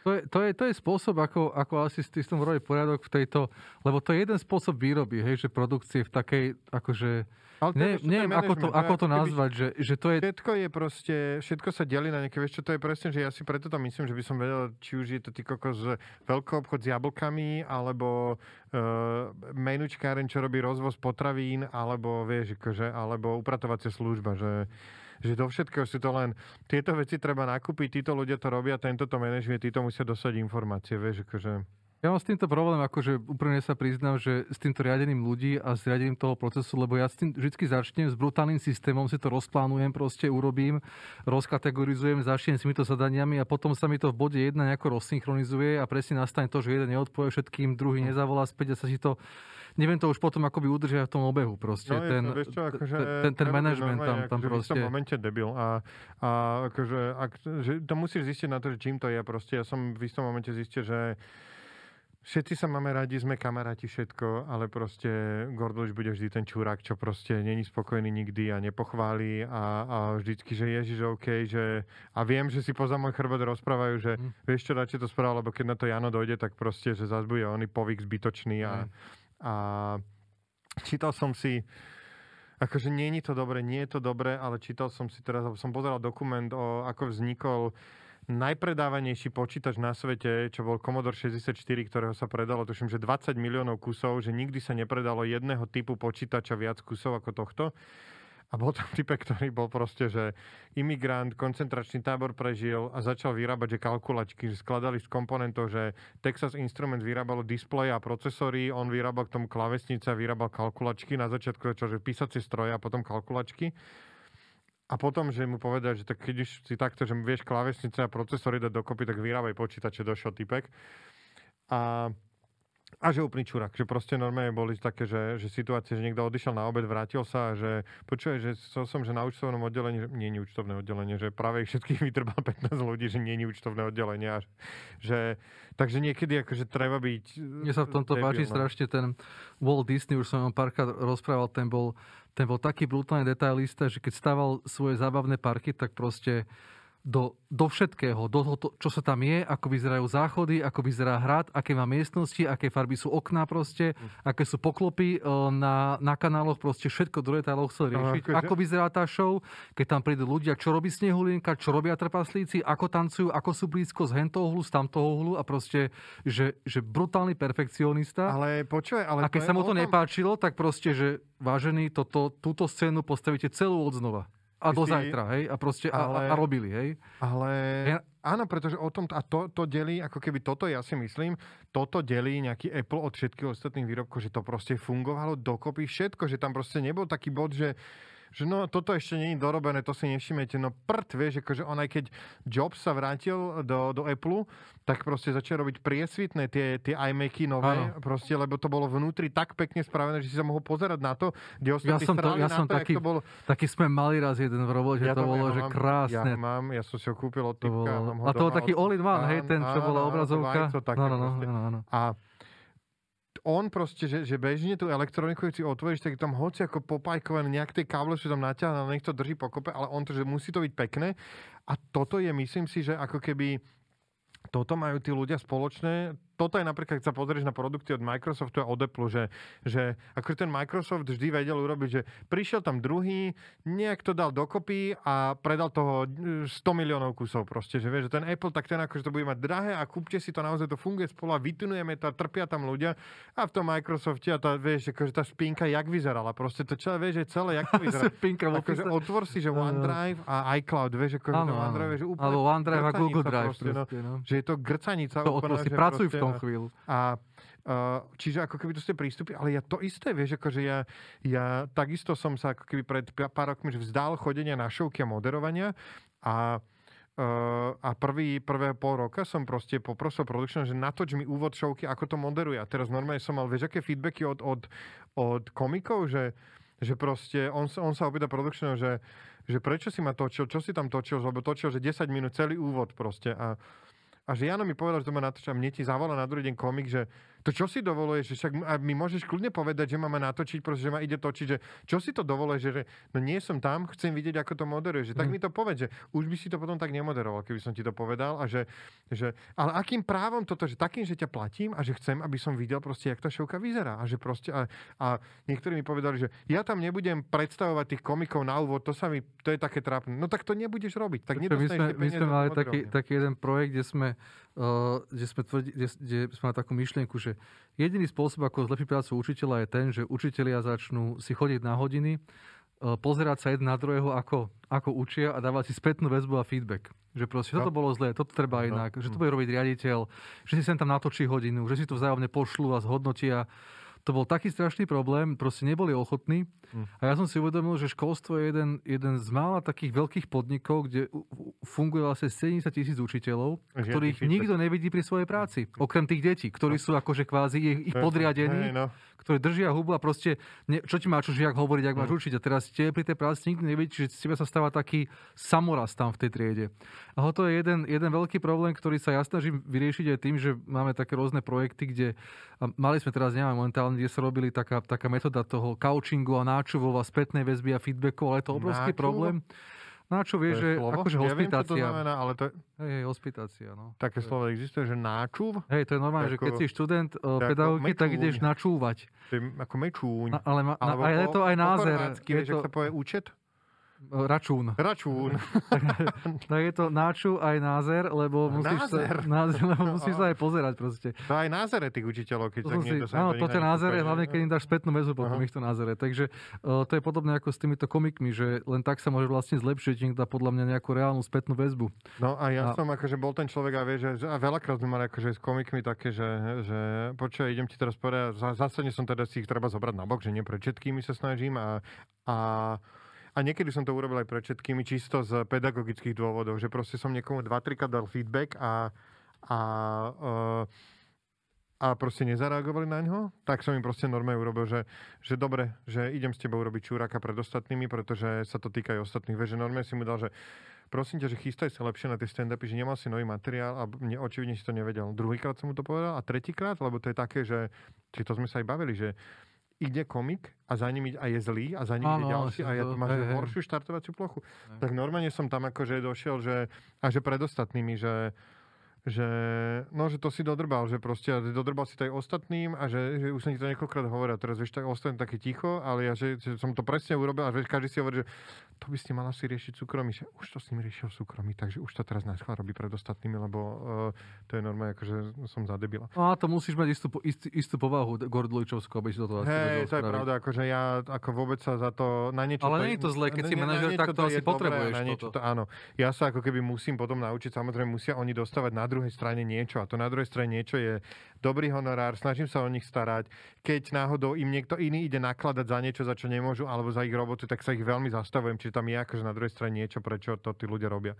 To je, to je, to je spôsob, ako, ako asi s tým robiť poriadok v tejto... Lebo to je jeden spôsob výroby, hej, že produkcie v takej, akože... Ale ne, je, neviem, ako to, ako to nazvať, že, že to je... Všetko je proste... Všetko sa delí na nejaké... Vieš čo, to je presne, že ja si preto tam myslím, že by som vedel, či už je to ty kokos veľkoobchod s jablkami, alebo e, menučkáren, čo robí rozvoz potravín, alebo, vieš, akože, alebo upratovacia služba, že... že do všetkého si to len, tieto veci treba nakúpiť, títo ľudia to robia, tento to manažuje, títo musia dostať informácie, vieš, akože... Ja mám s týmto problém, akože úprimne sa priznám, že s týmto riadením ľudí a s riadením toho procesu, lebo ja s tým vždy začnem s brutálnym systémom, si to rozplánujem, proste urobím, rozkategorizujem, začnem s týmito zadaniami a potom sa mi to v bode jedna nejako rozsynchronizuje a presne nastane to, že jeden neodpovie všetkým, druhý nezavolá späť a sa si to... Neviem to už potom akoby udržia v tom obehu proste. No, ten, to, čo, akože, ten, ten manažment tam, tam akože proste... V tom momente debil a, a akože, ak, že to musíš zistiť na to, že čím to je proste. Ja som v istom momente zistil, že všetci sa máme radi, sme kamaráti, všetko, ale proste Gordon už bude vždy ten čurák, čo proste není spokojný nikdy a nepochváli a, a vždycky, že ježiš, OK, že... A viem, že si poza môj chrbát rozprávajú, že mm. vieš čo, radšej to spravil, lebo keď na to Jano dojde, tak proste, že zás bude oný povyk zbytočný a, mm. a čítal som si... Akože nie je to dobre, nie je to dobre, ale čítal som si teraz, som pozeral dokument o ako vznikol najpredávanejší počítač na svete, čo bol Commodore šesťdesiatštyri, ktorého sa predalo, tuším, že dvadsať miliónov kusov, že nikdy sa nepredalo jedného typu počítača viac kusov ako tohto. A bol tam typek, ktorý bol proste, že imigrant, koncentračný tábor prežil a začal vyrábať, že kalkulačky, že skladali z komponentov, že Texas Instrument vyrábalo displeje a procesory, on vyrábal k tomu klávesnice a vyrábal kalkulačky, na začiatku začal, že písacie stroje a potom kalkulačky. A potom, že mu povedal, že tak keď už si takto, že vieš klávesnice a procesory dať dokopy, tak vyrábaj počítače, došiel typek. A, a že úplný čurak, že proste normálne boli také, že, že situácie, že niekto odišiel na obed, vrátil sa a že počuje, že chcel som, že na účtovnom oddelení, že nie je účtovné oddelenie, že práve ich všetkých vytrbal pätnásť ľudí, že nie je účtovné oddelenie. Že, takže niekedy akože treba byť... Mne sa v tomto páči strašne ten Walt Disney, už som vám párkrát rozprával, ten bol... Ten bol taký brutálny detailista, že keď staval svoje zábavné parky, tak proste do, do všetkého, do toho, čo sa tam je, ako vyzerajú záchody, ako vyzerá hrad, aké má miestnosti, aké farby sú okná proste, aké sú poklopy na, na kanáloch, proste všetko do detailov chcel riešiť. Ako vyzerá tá show, keď tam prídu ľudia, čo robí Snehulienka, čo robia trpaslíci, ako tancujú, ako sú blízko z hentoho hlu, z tamtoho hlu a proste, že, že brutálny perfekcionista. Ale počuj, ale... A keď sa mu to nepáčilo, tak proste, že... Vážení, toto, túto scénu postavíte celú odznova. A do zajtra, hej? A proste, ale, a, a robili, hej? Ale... Ja... Áno, pretože o tom, a to, to delí, ako keby toto, ja si myslím, toto delí nejaký Apple od všetkých ostatných výrobkov, že to proste fungovalo dokopy všetko, že tam proste nebol taký bod, že že no, toto ešte nie je dorobené, to si nevšimnete. No prd, vieš, akože on aj keď Jobs sa vrátil do, do Apple, tak proste začal robiť priesvitné tie, tie iMacy nové, ano. Proste, lebo to bolo vnútri tak pekne spravené, že si sa mohol pozerať na to, kde ostatní ja strali ja na som to, taký, to bolo... Taký sme mali raz jeden v robote, ja to bolo, ja že mám, krásne. Ja mám, ja som si ho kúpil od typka. To bolo... A to bol taký od... all-in-one, hej, ten, čo bola obrazovka. Áno, áno, áno. On proste, že, že bežne tú elektroniku, keď si otvoríš, tak tam hoci ako popajkované, nejak tie káble sú tam naťahané, nech to drží pokope, ale on to, že musí to byť pekné. A toto je, myslím si, že ako keby toto majú tí ľudia spoločné, toto je napríklad, keď sa pozrieš na produkty od Microsoftu a od Apple, že, že ako ten Microsoft vždy vedel urobiť, že prišiel tam druhý, nejak to dal dokopy a predal toho sto miliónov kusov proste, že vieš, že ten Apple, tak ten akože to bude mať drahé a kúpte si to, naozaj to funguje spolu a vytunujeme to a trpia tam ľudia a v tom Microsofte a tá, vieš, akože tá špinka jak vyzerala, proste to čo, vieš, že celé jak to vyzerá. Špinka akože otvor si, že OneDrive a iCloud, vieš, akože ano, to OneDrive, že úplne alebo OneDrive a Google Drive proste, no, proste, no. Že je to grcanica to úplne, že pracuj proste, v tom chvíľu. A, uh, čiže ako keby to ste prístupy, ale ja to isté, vieš, akože ja, ja takisto som sa ako keby pred pár rokmi vzdal chodenia na šovky a moderovania a Uh, a prvý, prvé pol roka som proste poprosil production, že natoč mi úvod šovky, ako to moderuje. A teraz normálne som mal, vieš, aké feedbacky od, od, od komikov, že, že proste, on, on sa opýta production, že, že prečo si ma točil, čo si tam točil, lebo točil, že desať minút celý úvod proste. A, a že Jano mi povedal, že to ma natočí, a mne ti zavolal na druhý deň komik, že to čo si dovoluješ, že však mi môžeš kľudne povedať, že máme natočiť, proste, že ma ide točiť, že čo si to dovoluješ, že no nie som tam, chcem vidieť, ako to moderuješ, že tak mi to povedz, že už by si to potom tak nemoderoval, keby som ti to povedal, a že, že ale akým právom toto, že takým, že ťa platím a že chcem, aby som videl proste, jak tá šovka vyzerá, a že proste, a, a niektorí mi povedali, že ja tam nebudem predstavovať tých komikov na úvod, to sa mi, to je také trápne, no tak to nebudeš robiť, tak nedostaneš peniaze. My sme mali taký, taký jeden projekt, kde sme, uh, kde sme, tvrdi, kde, kde sme mali takú myšlienku, že jediný spôsob, ako zlepšiť prácu učiteľa, je ten, že učitelia začnú si chodiť na hodiny, pozerať sa jeden na druhého, ako, ako učia a dávať si spätnú väzbu a feedback. Že proste, toto bolo zlé, toto treba inak, že to bude robiť riaditeľ, že si sem tam natočí hodinu, že si to vzájomne pošlú a zhodnotia. To bol taký strašný problém, proste neboli ochotní. A ja som si uvedomil, že školstvo je jeden, jeden z mála takých veľkých podnikov, kde funguje vlastne sedemdesiat tisíc učiteľov, ktorých nikto nevidí pri svojej práci. Okrem tých detí, ktorí sú akože kvázi ich podriadení, ktorí držia hubu a proste, ne, čo ti má čo žiak hovoriť, ak máš učiť. A teraz tie pri tej práci nikto nevidí, že z teba sa stáva taký samoraz tam v tej triede. A to je jeden, jeden veľký problém, ktorý sa ja snažím vyriešiť aj tým, že máme také rôzne projekty, kde mali sme teraz, neviem, momentálne kde sa robili taká, taká metóda toho coachingu a náčuvov a spätnej väzby a feedbackov, ale je to obrovský náčuv? Problém. Náčuv je, je že slovo? Akože ja hospitácia. Viem, to znamená, ale to je... Hej, hej, hospitácia, no. Také slovo existuje, že náčuv? Hej, to je normálne, tako, že keď si študent pedagogiky, tak ideš načúvať. To je ako mečúň. A, ale ma, na, po, je to aj názer. Po vieš, to... ak sa povie účet? Račún. Račún. Tak je to náču aj názer, lebo musíš, názer. Sa, názer, lebo musíš sa aj pozerať proste. To aj názere tých učiteľov, keď tak niekto sa... Áno, to tie názere, hlavne keď im dáš spätnú väzbu, potom ich to názere. Takže uh, to je podobné ako s týmito komikmi, že len tak sa môže vlastne zlepšiť, niekto dá podľa mňa nejakú reálnu spätnú väzbu. No a ja a... som akože bol ten človek a vie, že a veľakrát sme mali akože s komikmi také, že, že počuj, idem ti teraz povedať, zásadne som teda si ich treba zobrať na bok, že nie pred všetkými sa snažím a, a... A niekedy som to urobil aj pre všetkými, čisto z pedagogických dôvodov, že proste som niekomu dva, trikrát dal feedback a, a, a proste nezareagovali na ňo, tak som im proste normálne urobil, že, že dobre, že idem s tebou urobiť čúraka pred ostatnými, pretože sa to týka aj ostatných. Vieš, že normálne si mu dal, že prosím ťa, že chystaj sa lepšie na tie stand-upy, že nemal si nový materiál a očividne si to nevedel. Druhýkrát som mu to povedal a tretíkrát, lebo to je také, že či to sme sa aj bavili, že ide komik a za ním a je zlý a za ním ano, ide ďalší a ja tu máš horšiu štartovaciu plochu. Hej. Tak normálne som tam akože došiel, že, a že pred ostatnými, že, že, no, že to si dodrbal, že proste dodrbal si to aj ostatným a že, že už som ti to niekoľkrát hovoril. Teraz vieš, tak ostanem také ticho, ale ja že, že som to presne urobil a vieš, každý si hovorí, že to by ste mala si riešiť súkromí. Že už to s ním riešil súkromí, takže už to teraz náschvál robí pred ostatnými, lebo uh, to je normálne, akože som zadebila. No a to musíš mať istú, istú, istú povahu Gordulíčovskú, aby si toto... Hej, to je pravda, akože ja ako vôbec sa za to na niečo... Ale to, nie je to zle, keď ne, si manažer, tak to asi potrebuješ na niečo, toto. To, áno, ja sa ako keby musím potom naučiť, samozrejme musia oni dostávať na druhej strane niečo a to na druhej strane niečo je dobrý honorár, snažím sa o nich starať. Keď náhodou im niekto iný ide nakladať za niečo, za čo nemôžu, alebo za ich robotu, tak sa ich veľmi zastavujem, čiže tam je akože na druhej strane niečo, prečo to tí ľudia robia.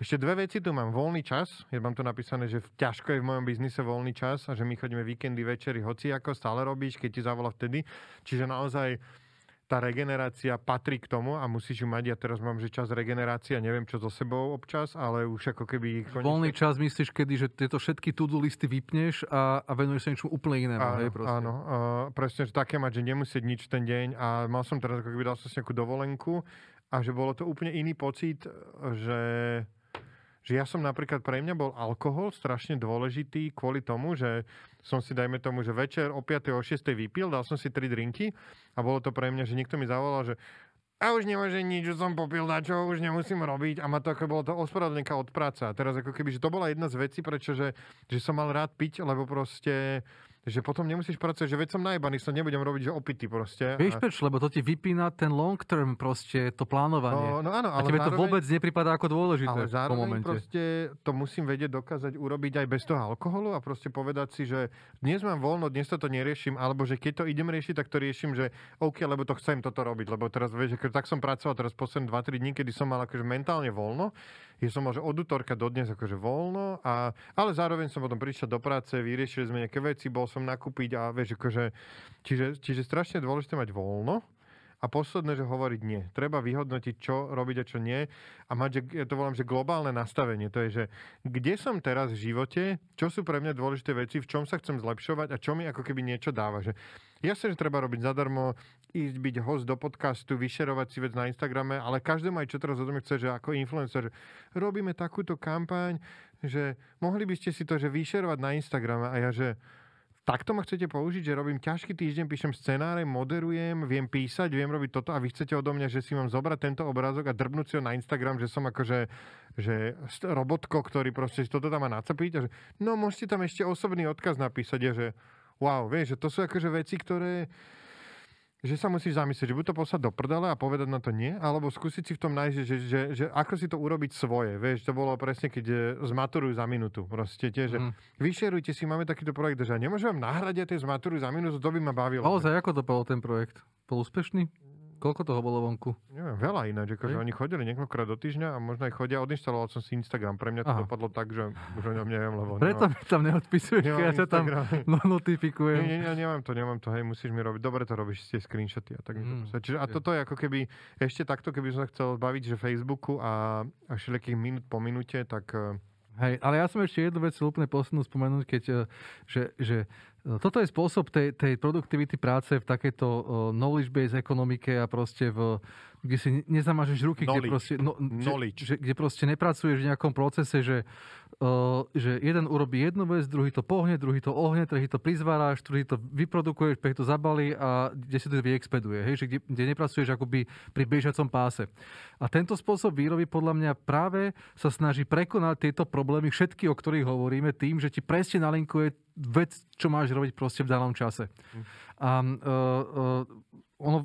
Ešte dve veci tu mám. Voľný čas, ja mám tu napísané, že ťažko je v mojom biznise voľný čas a že my chodíme víkendy, večery, hoci ako stále robíš, keď ti zavolá vtedy. Čiže naozaj tá regenerácia patrí k tomu a musíš ju mať. Ja teraz mám, že čas regenerácia, neviem čo so sebou občas, ale už ako keby... Konečne... Voľný čas myslíš, kedy, že tieto všetky to-do listy vypneš a, a venuješ sa niečo úplne inému. Áno, hej, áno uh, presne, že také mať, že nemusieť nič ten deň a mal som teraz, ako keby dal som si nejakú dovolenku a že bolo to úplne iný pocit, že... Že ja som napríklad, pre mňa bol alkohol strašne dôležitý kvôli tomu, že som si, dajme tomu, že večer o piatej, o šiestej vypil, dal som si tri drinky a bolo to pre mňa, že niekto mi zavolal, že a už nemôže nič, už som popil dačo, už nemusím robiť a ma to ako bolo to ospravedlnenka od práce. A teraz ako keby, že to bola jedna z vecí, prečože že som mal rád piť, lebo proste, že potom nemusíš pracovať, že veď som najebaný, som nebudem robiť, že opity proste. Vieš preč, lebo to ti vypína ten long term proste, to plánovanie. No, no áno, ale a tebe zároveň to vôbec nepripadá ako dôležité po momente. Ale zároveň proste to musím vedieť dokázať urobiť aj bez toho alkoholu a proste povedať si, že dnes mám voľno, dnes toto neriešim, alebo že keď to idem riešiť, tak to riešim, že OK, lebo to chcem toto robiť, lebo teraz vieš, že tak som pracoval teraz posledné dva tri dní, kedy som mal akože mentálne voľno. Ja som mal, že od utorka do dnes akože voľno, a, ale zároveň som potom prišiel do práce, vyriešili sme nejaké veci, bol som nakúpiť a vieš, akože, čiže, čiže strašne dôležité mať voľno. A posledné, že hovoriť nie. Treba vyhodnotiť, čo robiť a čo nie. A mať, že, ja to volám, že globálne nastavenie. To je, že kde som teraz v živote, čo sú pre mňa dôležité veci, v čom sa chcem zlepšovať a čo mi ako keby niečo dáva. Že jasne, že treba robiť zadarmo, ísť byť host do podcastu, vyšerovať si vec na Instagrame, ale každému aj čo teraz o tom chce, že ako influencer, že robíme takúto kampaň, že mohli by ste si to že vyšerovať na Instagrame. A ja, že takto ma chcete použiť, že robím ťažký týždeň, píšem scenáre, moderujem, viem písať, viem robiť toto a vy chcete odo mňa, že si mám zobrať tento obrázok a drbnúť si ho na Instagram, že som akože že robotko, ktorý proste toto tam má nacapiť a že no môžete tam ešte osobný odkaz napísať a že wow, vieš, že to sú akože veci, ktoré že sa musíš zamyslieť, že buď to poslať do prdele a povedať na to nie, alebo skúsiť si v tom nájsť, že, že, že, že ako si to urobiť svoje. Vieš, to bolo presne, keď zmaturujú za minútu. Proste tie, že mm. vyšerujte si, máme takýto projekt, že nemôžem vám nahradiť tie zmaturujú za minútu, to by ma bavilo. Naozaj, ako to bol ten projekt? Bol úspešný? Koľko toho bolo vonku? Neviem, veľa ináč, akože oni chodili niekoľkokrát do týždňa a možno aj chodia. Odinštaloval som si Instagram, pre mňa to Aha. dopadlo tak, že už o ňom neviem, lebo preto mi tam neodpisuješ, keď ja ťa tam notifikujem. Nie, nie, nemám to, nemám to, hej, musíš mi robiť. Dobre to robíš, tie screenshoty a tak. Mm. Čiže, a toto je ako keby, ešte takto, keby som sa chcel baviť, že Facebooku a až lekých minút po minúte, tak hej, ale ja som ešte jednu vec úplne poslednú spomenúť, keď, že, že toto je spôsob tej, tej produktivity práce v takejto knowledge-based ekonomike a proste v, kde si nezamažeš ruky, kde proste, no, že, kde proste nepracuješ v nejakom procese, že, že jeden urobí jednu vec, druhý to pohne, druhý to ohne, druhý to prizváraš, druhý to vyprodukuješ, prvý to zabalí a kde si to vyexpeduje, hej, že kde, kde nepracuješ akoby pri bežiacom páse. A tento spôsob výroby podľa mňa práve sa snaží prekonať tieto problémy problémy, všetky, o ktorých hovoríme, tým, že ti presne nalinkuje vec, čo máš robiť proste v danom čase. A uh, uh, ono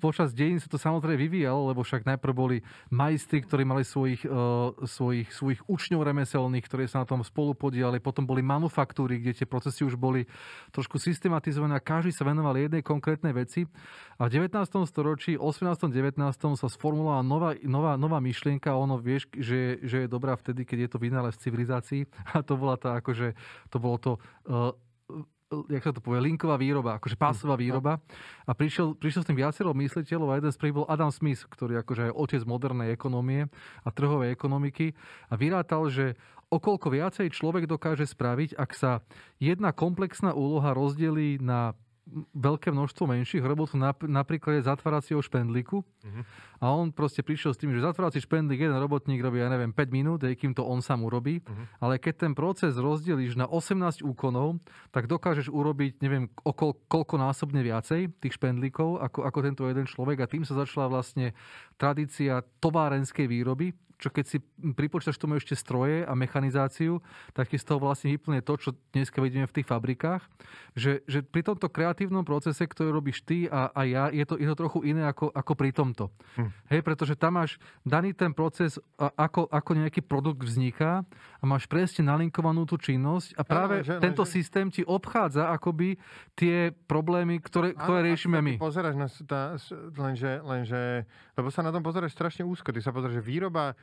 počas dejín sa to samozrejme vyvíjalo, lebo však najprv boli majstri, ktorí mali svojich, uh, svojich, svojich učňov remeselných, ktorí sa na tom spolu podíjali, potom boli manufaktúry, kde tie procesy už boli trošku systematizované a každý sa venoval jednej konkrétnej veci. A v devätnástom storočí, osemnástom devätnástom sa sformulovala nová, nová, nová myšlienka, ono vieš, že, že je dobrá vtedy, keď je to vynález civilizácií. A to bola tá, akože, to bolo to Uh, jak sa to povie, linková výroba, akože pásová výroba. A prišiel, prišiel s tým viacero mysliteľov a jeden z prvých bol Adam Smith, ktorý akože je otec modernej ekonomie a trhovej ekonomiky a vyrátal, že okoľko viacej človek dokáže spraviť, ak sa jedna komplexná úloha rozdelí na veľké množstvo menších robot, napríklad zatváracieho špendlíku. Uh-huh. A on proste prišiel s tým, že zatvárací špendlík jeden robotník robí, ja neviem, päť minút, aj kým to on sám urobí. Uh-huh. Ale keď ten proces rozdelíš na osemnásť úkonov, tak dokážeš urobiť, neviem, okol, koľkonásobne viacej tých špendlíkov, ako, ako tento jeden človek. A tým sa začala vlastne tradícia továrenskej výroby, čo keď si pripočítaš tomu ešte stroje a mechanizáciu, tak je z toho vlastne vyplne to, čo dneska vidíme v tých fabrikách. Že, že pri tomto kreatívnom procese, ktorý robíš ty a, a ja, je to, je to trochu iné ako, ako pri tomto. Hm. Hej, pretože tam máš daný ten proces, a, ako, ako nejaký produkt vzniká a máš presne nalinkovanú tú činnosť a práve ja, že, tento že... systém ti obchádza akoby tie problémy, ktoré, ktoré riešime my. Pozeráš na tá, lenže, lenže, lebo sa na tom pozeráš strašne úzko. Ty sa pozeráš, že výroba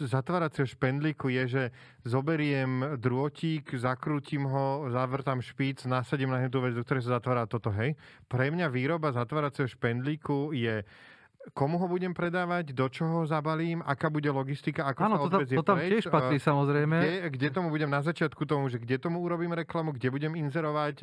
zatváracieho špendlíku je, že zoberiem drôtík, zakrútim ho, zavrtam špic, nasadím na tú vec, do ktorej sa zatvára toto, hej. Pre mňa výroba zatváracieho špendlíku je komu ho budem predávať, do čoho zabalím, aká bude logistika, ako áno, sa odvezie preč. Áno, to tam tiež patrí, samozrejme. Kde, kde tomu budem na začiatku tomu, že kde tomu urobím reklamu, kde budem inzerovať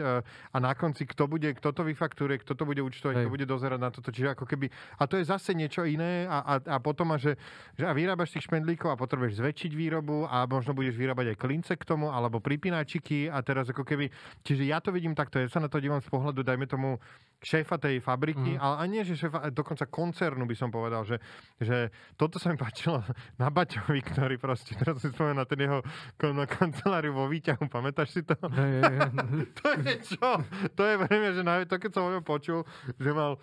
a na konci kto bude, kto to vyfaktúruje, kto to bude účtovať, kto bude dozerať na toto. Čiže ako keby... A to je zase niečo iné a, a, a potom, že, že a vyrábaš tých špendlíkov a potrebuješ zväčšiť výrobu a možno budeš vyrábať aj klince k tomu, alebo pripínačiky a teraz ako keby... Čiže ja to vidím takto, ja sa na to dívam z pohľadu, dajme tomu šéfa tej fabriky, mm. ale a nie, že šéfa, dokonca koncernu by som povedal, že, že toto sa mi páčilo na Baťovi, ktorý proste, teraz si spomenul na ten jeho kanceláriu vo Výťahu, pamätáš si to? Je, je, je. To je čo? To je pre mňa, že najmä to, keď som o ňom počul, že mal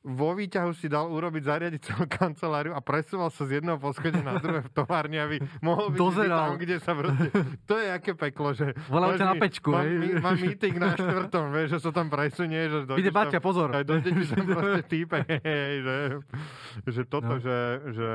vo Výťahu si dal urobiť, zariadiť celú kanceláriu a presúval sa z jedného poschodia na druhé v továrni, aby mohol byť tam, kde sa proste... To je aké peklo, že... Volám ťa na pečku, mám, hej? Mám meeting na štvrtom, vieš, že sa tam presunieš. Ide Baťa, pozor. Aj do deti som proste týpe, hej, že, že toto, no. že... že...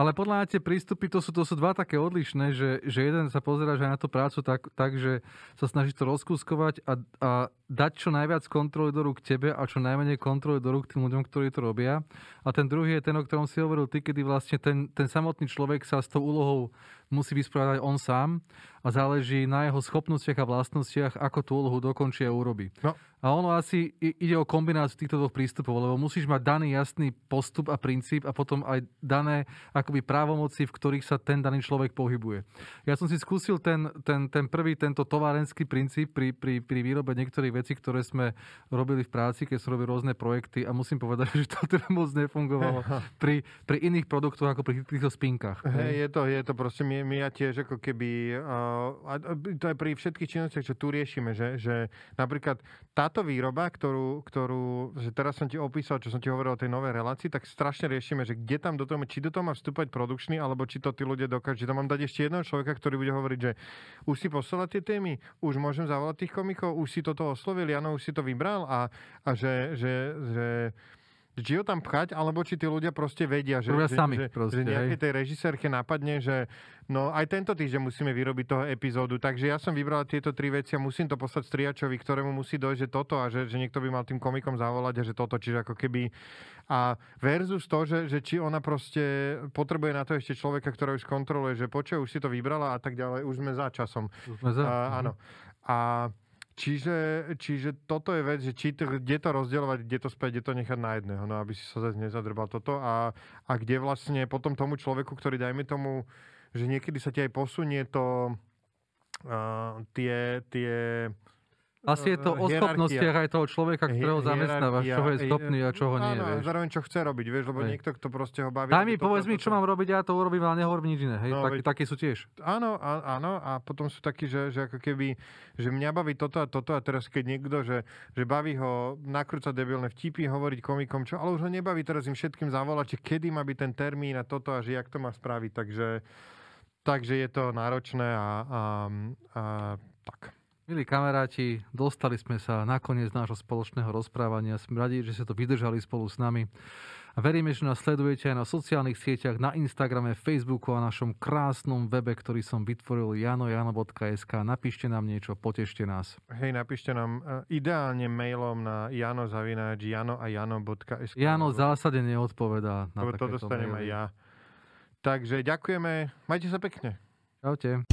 Ale podľa mňa tie prístupy, to sú, to sú dva také odlišné, že, že jeden sa pozerá že aj na tú prácu tak, tak že sa snaží to rozkúskovať a, a dať čo najviac kontroly do rúk tebe a čo najmenej kontroly do rúk tým ľuďom, ktorí to robia. A ten druhý je ten, o ktorom si hovoril ty, kedy vlastne ten, ten samotný človek sa s tou úlohou musí vysporiadať on sám a záleží na jeho schopnostiach a vlastnostiach, ako tú úlohu dokončí a urobí. No. A ono asi ide o kombináciu týchto dvoch prístupov, lebo musíš mať daný jasný postup a princíp a potom aj dané akoby právomoci, v ktorých sa ten daný človek pohybuje. Ja som si skúsil ten, ten, ten prvý, tento továrenský princíp pri, pri, pri výrobe niektorých vecí, ktoré sme robili v práci, keď som robil rôzne projekty a musím povedať, že to teda moc nefungovalo pri, pri iných produktoch ako pri týchto spinkách. Hey, je to, je to proste, my, my ja tiež ako keby, uh, to je pri všetkých činnostiach, čo tu riešime, že, že napríklad tá Táto výroba, ktorú, ktorú že teraz som ti opísal, čo som ti hovoril o tej novej relácii, tak strašne riešime, že kde tam do toho, či do toho má vstúpať produkčný, alebo či to tí ľudia dokážu. Či tam mám dať ešte jedného človeka, ktorý bude hovoriť, že už si poslala tie témy, už môžem zavolať tých komikov, už si toto oslovil, Jano už si to vybral a, a že... že, že či ho tam pchať, alebo či tí ľudia proste vedia, že, že, sami, že, proste, že nejakej tej režisérke napadne, že no aj tento týždeň musíme vyrobiť toho epizódu, takže ja som vybral tieto tri veci a musím to poslať striačovi, ktorému musí dojsť, že toto a že, že niekto by mal tým komikom zavolať a že toto, čiže ako keby a versus to, že, že či ona proste potrebuje na to ešte človeka, ktorý už kontroluje, že počuje, už si to vybrala a tak ďalej, už sme za časom. Už sme za... A, mhm. Áno. A Čiže, čiže toto je vec, že či to, kde to rozdielovať, kde to späť, kde to nechať na jedného, no aby si sa zase nezadrbal toto a, a kde vlastne potom tomu človeku, ktorý dajme tomu, že niekedy sa ti aj posunie to uh, tie... tie Asi je to o schopnostiach aj toho človeka, ktorého zamestnávaš, čo je schopný a čoho nie, vieš. Áno, zároveň čo chce robiť, vieš, lebo hej. Niekto, kto proste ho baví... Daj mi, povedz mi, čo mám robiť, ja to urobím, ale nehovorím nič iné, hej, no, tak, veď... takí sú tiež. Áno, áno, a potom sú takí, že, že ako keby, že mňa baví toto a toto a teraz keď niekto, že, že baví ho nakrúcať debilné vtipy, hovoriť komikom, čo, ale už ho nebaví, teraz im všetkým zavolať, že kedy má byť ten termín a toto a že jak to má spraviť, takže, takže je to náročné a, a, a tak. Milí kamaráti, dostali sme sa nakoniec nášho spoločného rozprávania. Sme radi, že ste to vydržali spolu s nami. A veríme, že nás sledujete aj na sociálnych sieťach, na Instagrame, Facebooku a našom krásnom webe, ktorý som vytvoril jano jano bodka es ká. Napíšte nám niečo, potešte nás. Hej, napíšte nám uh, ideálne mailom na jano zavináč jano a jano bodka es ká. Jano v zásade neodpovedá na takéto maily. To dostanem aj ja. Takže ďakujeme. Majte sa pekne. Čaute.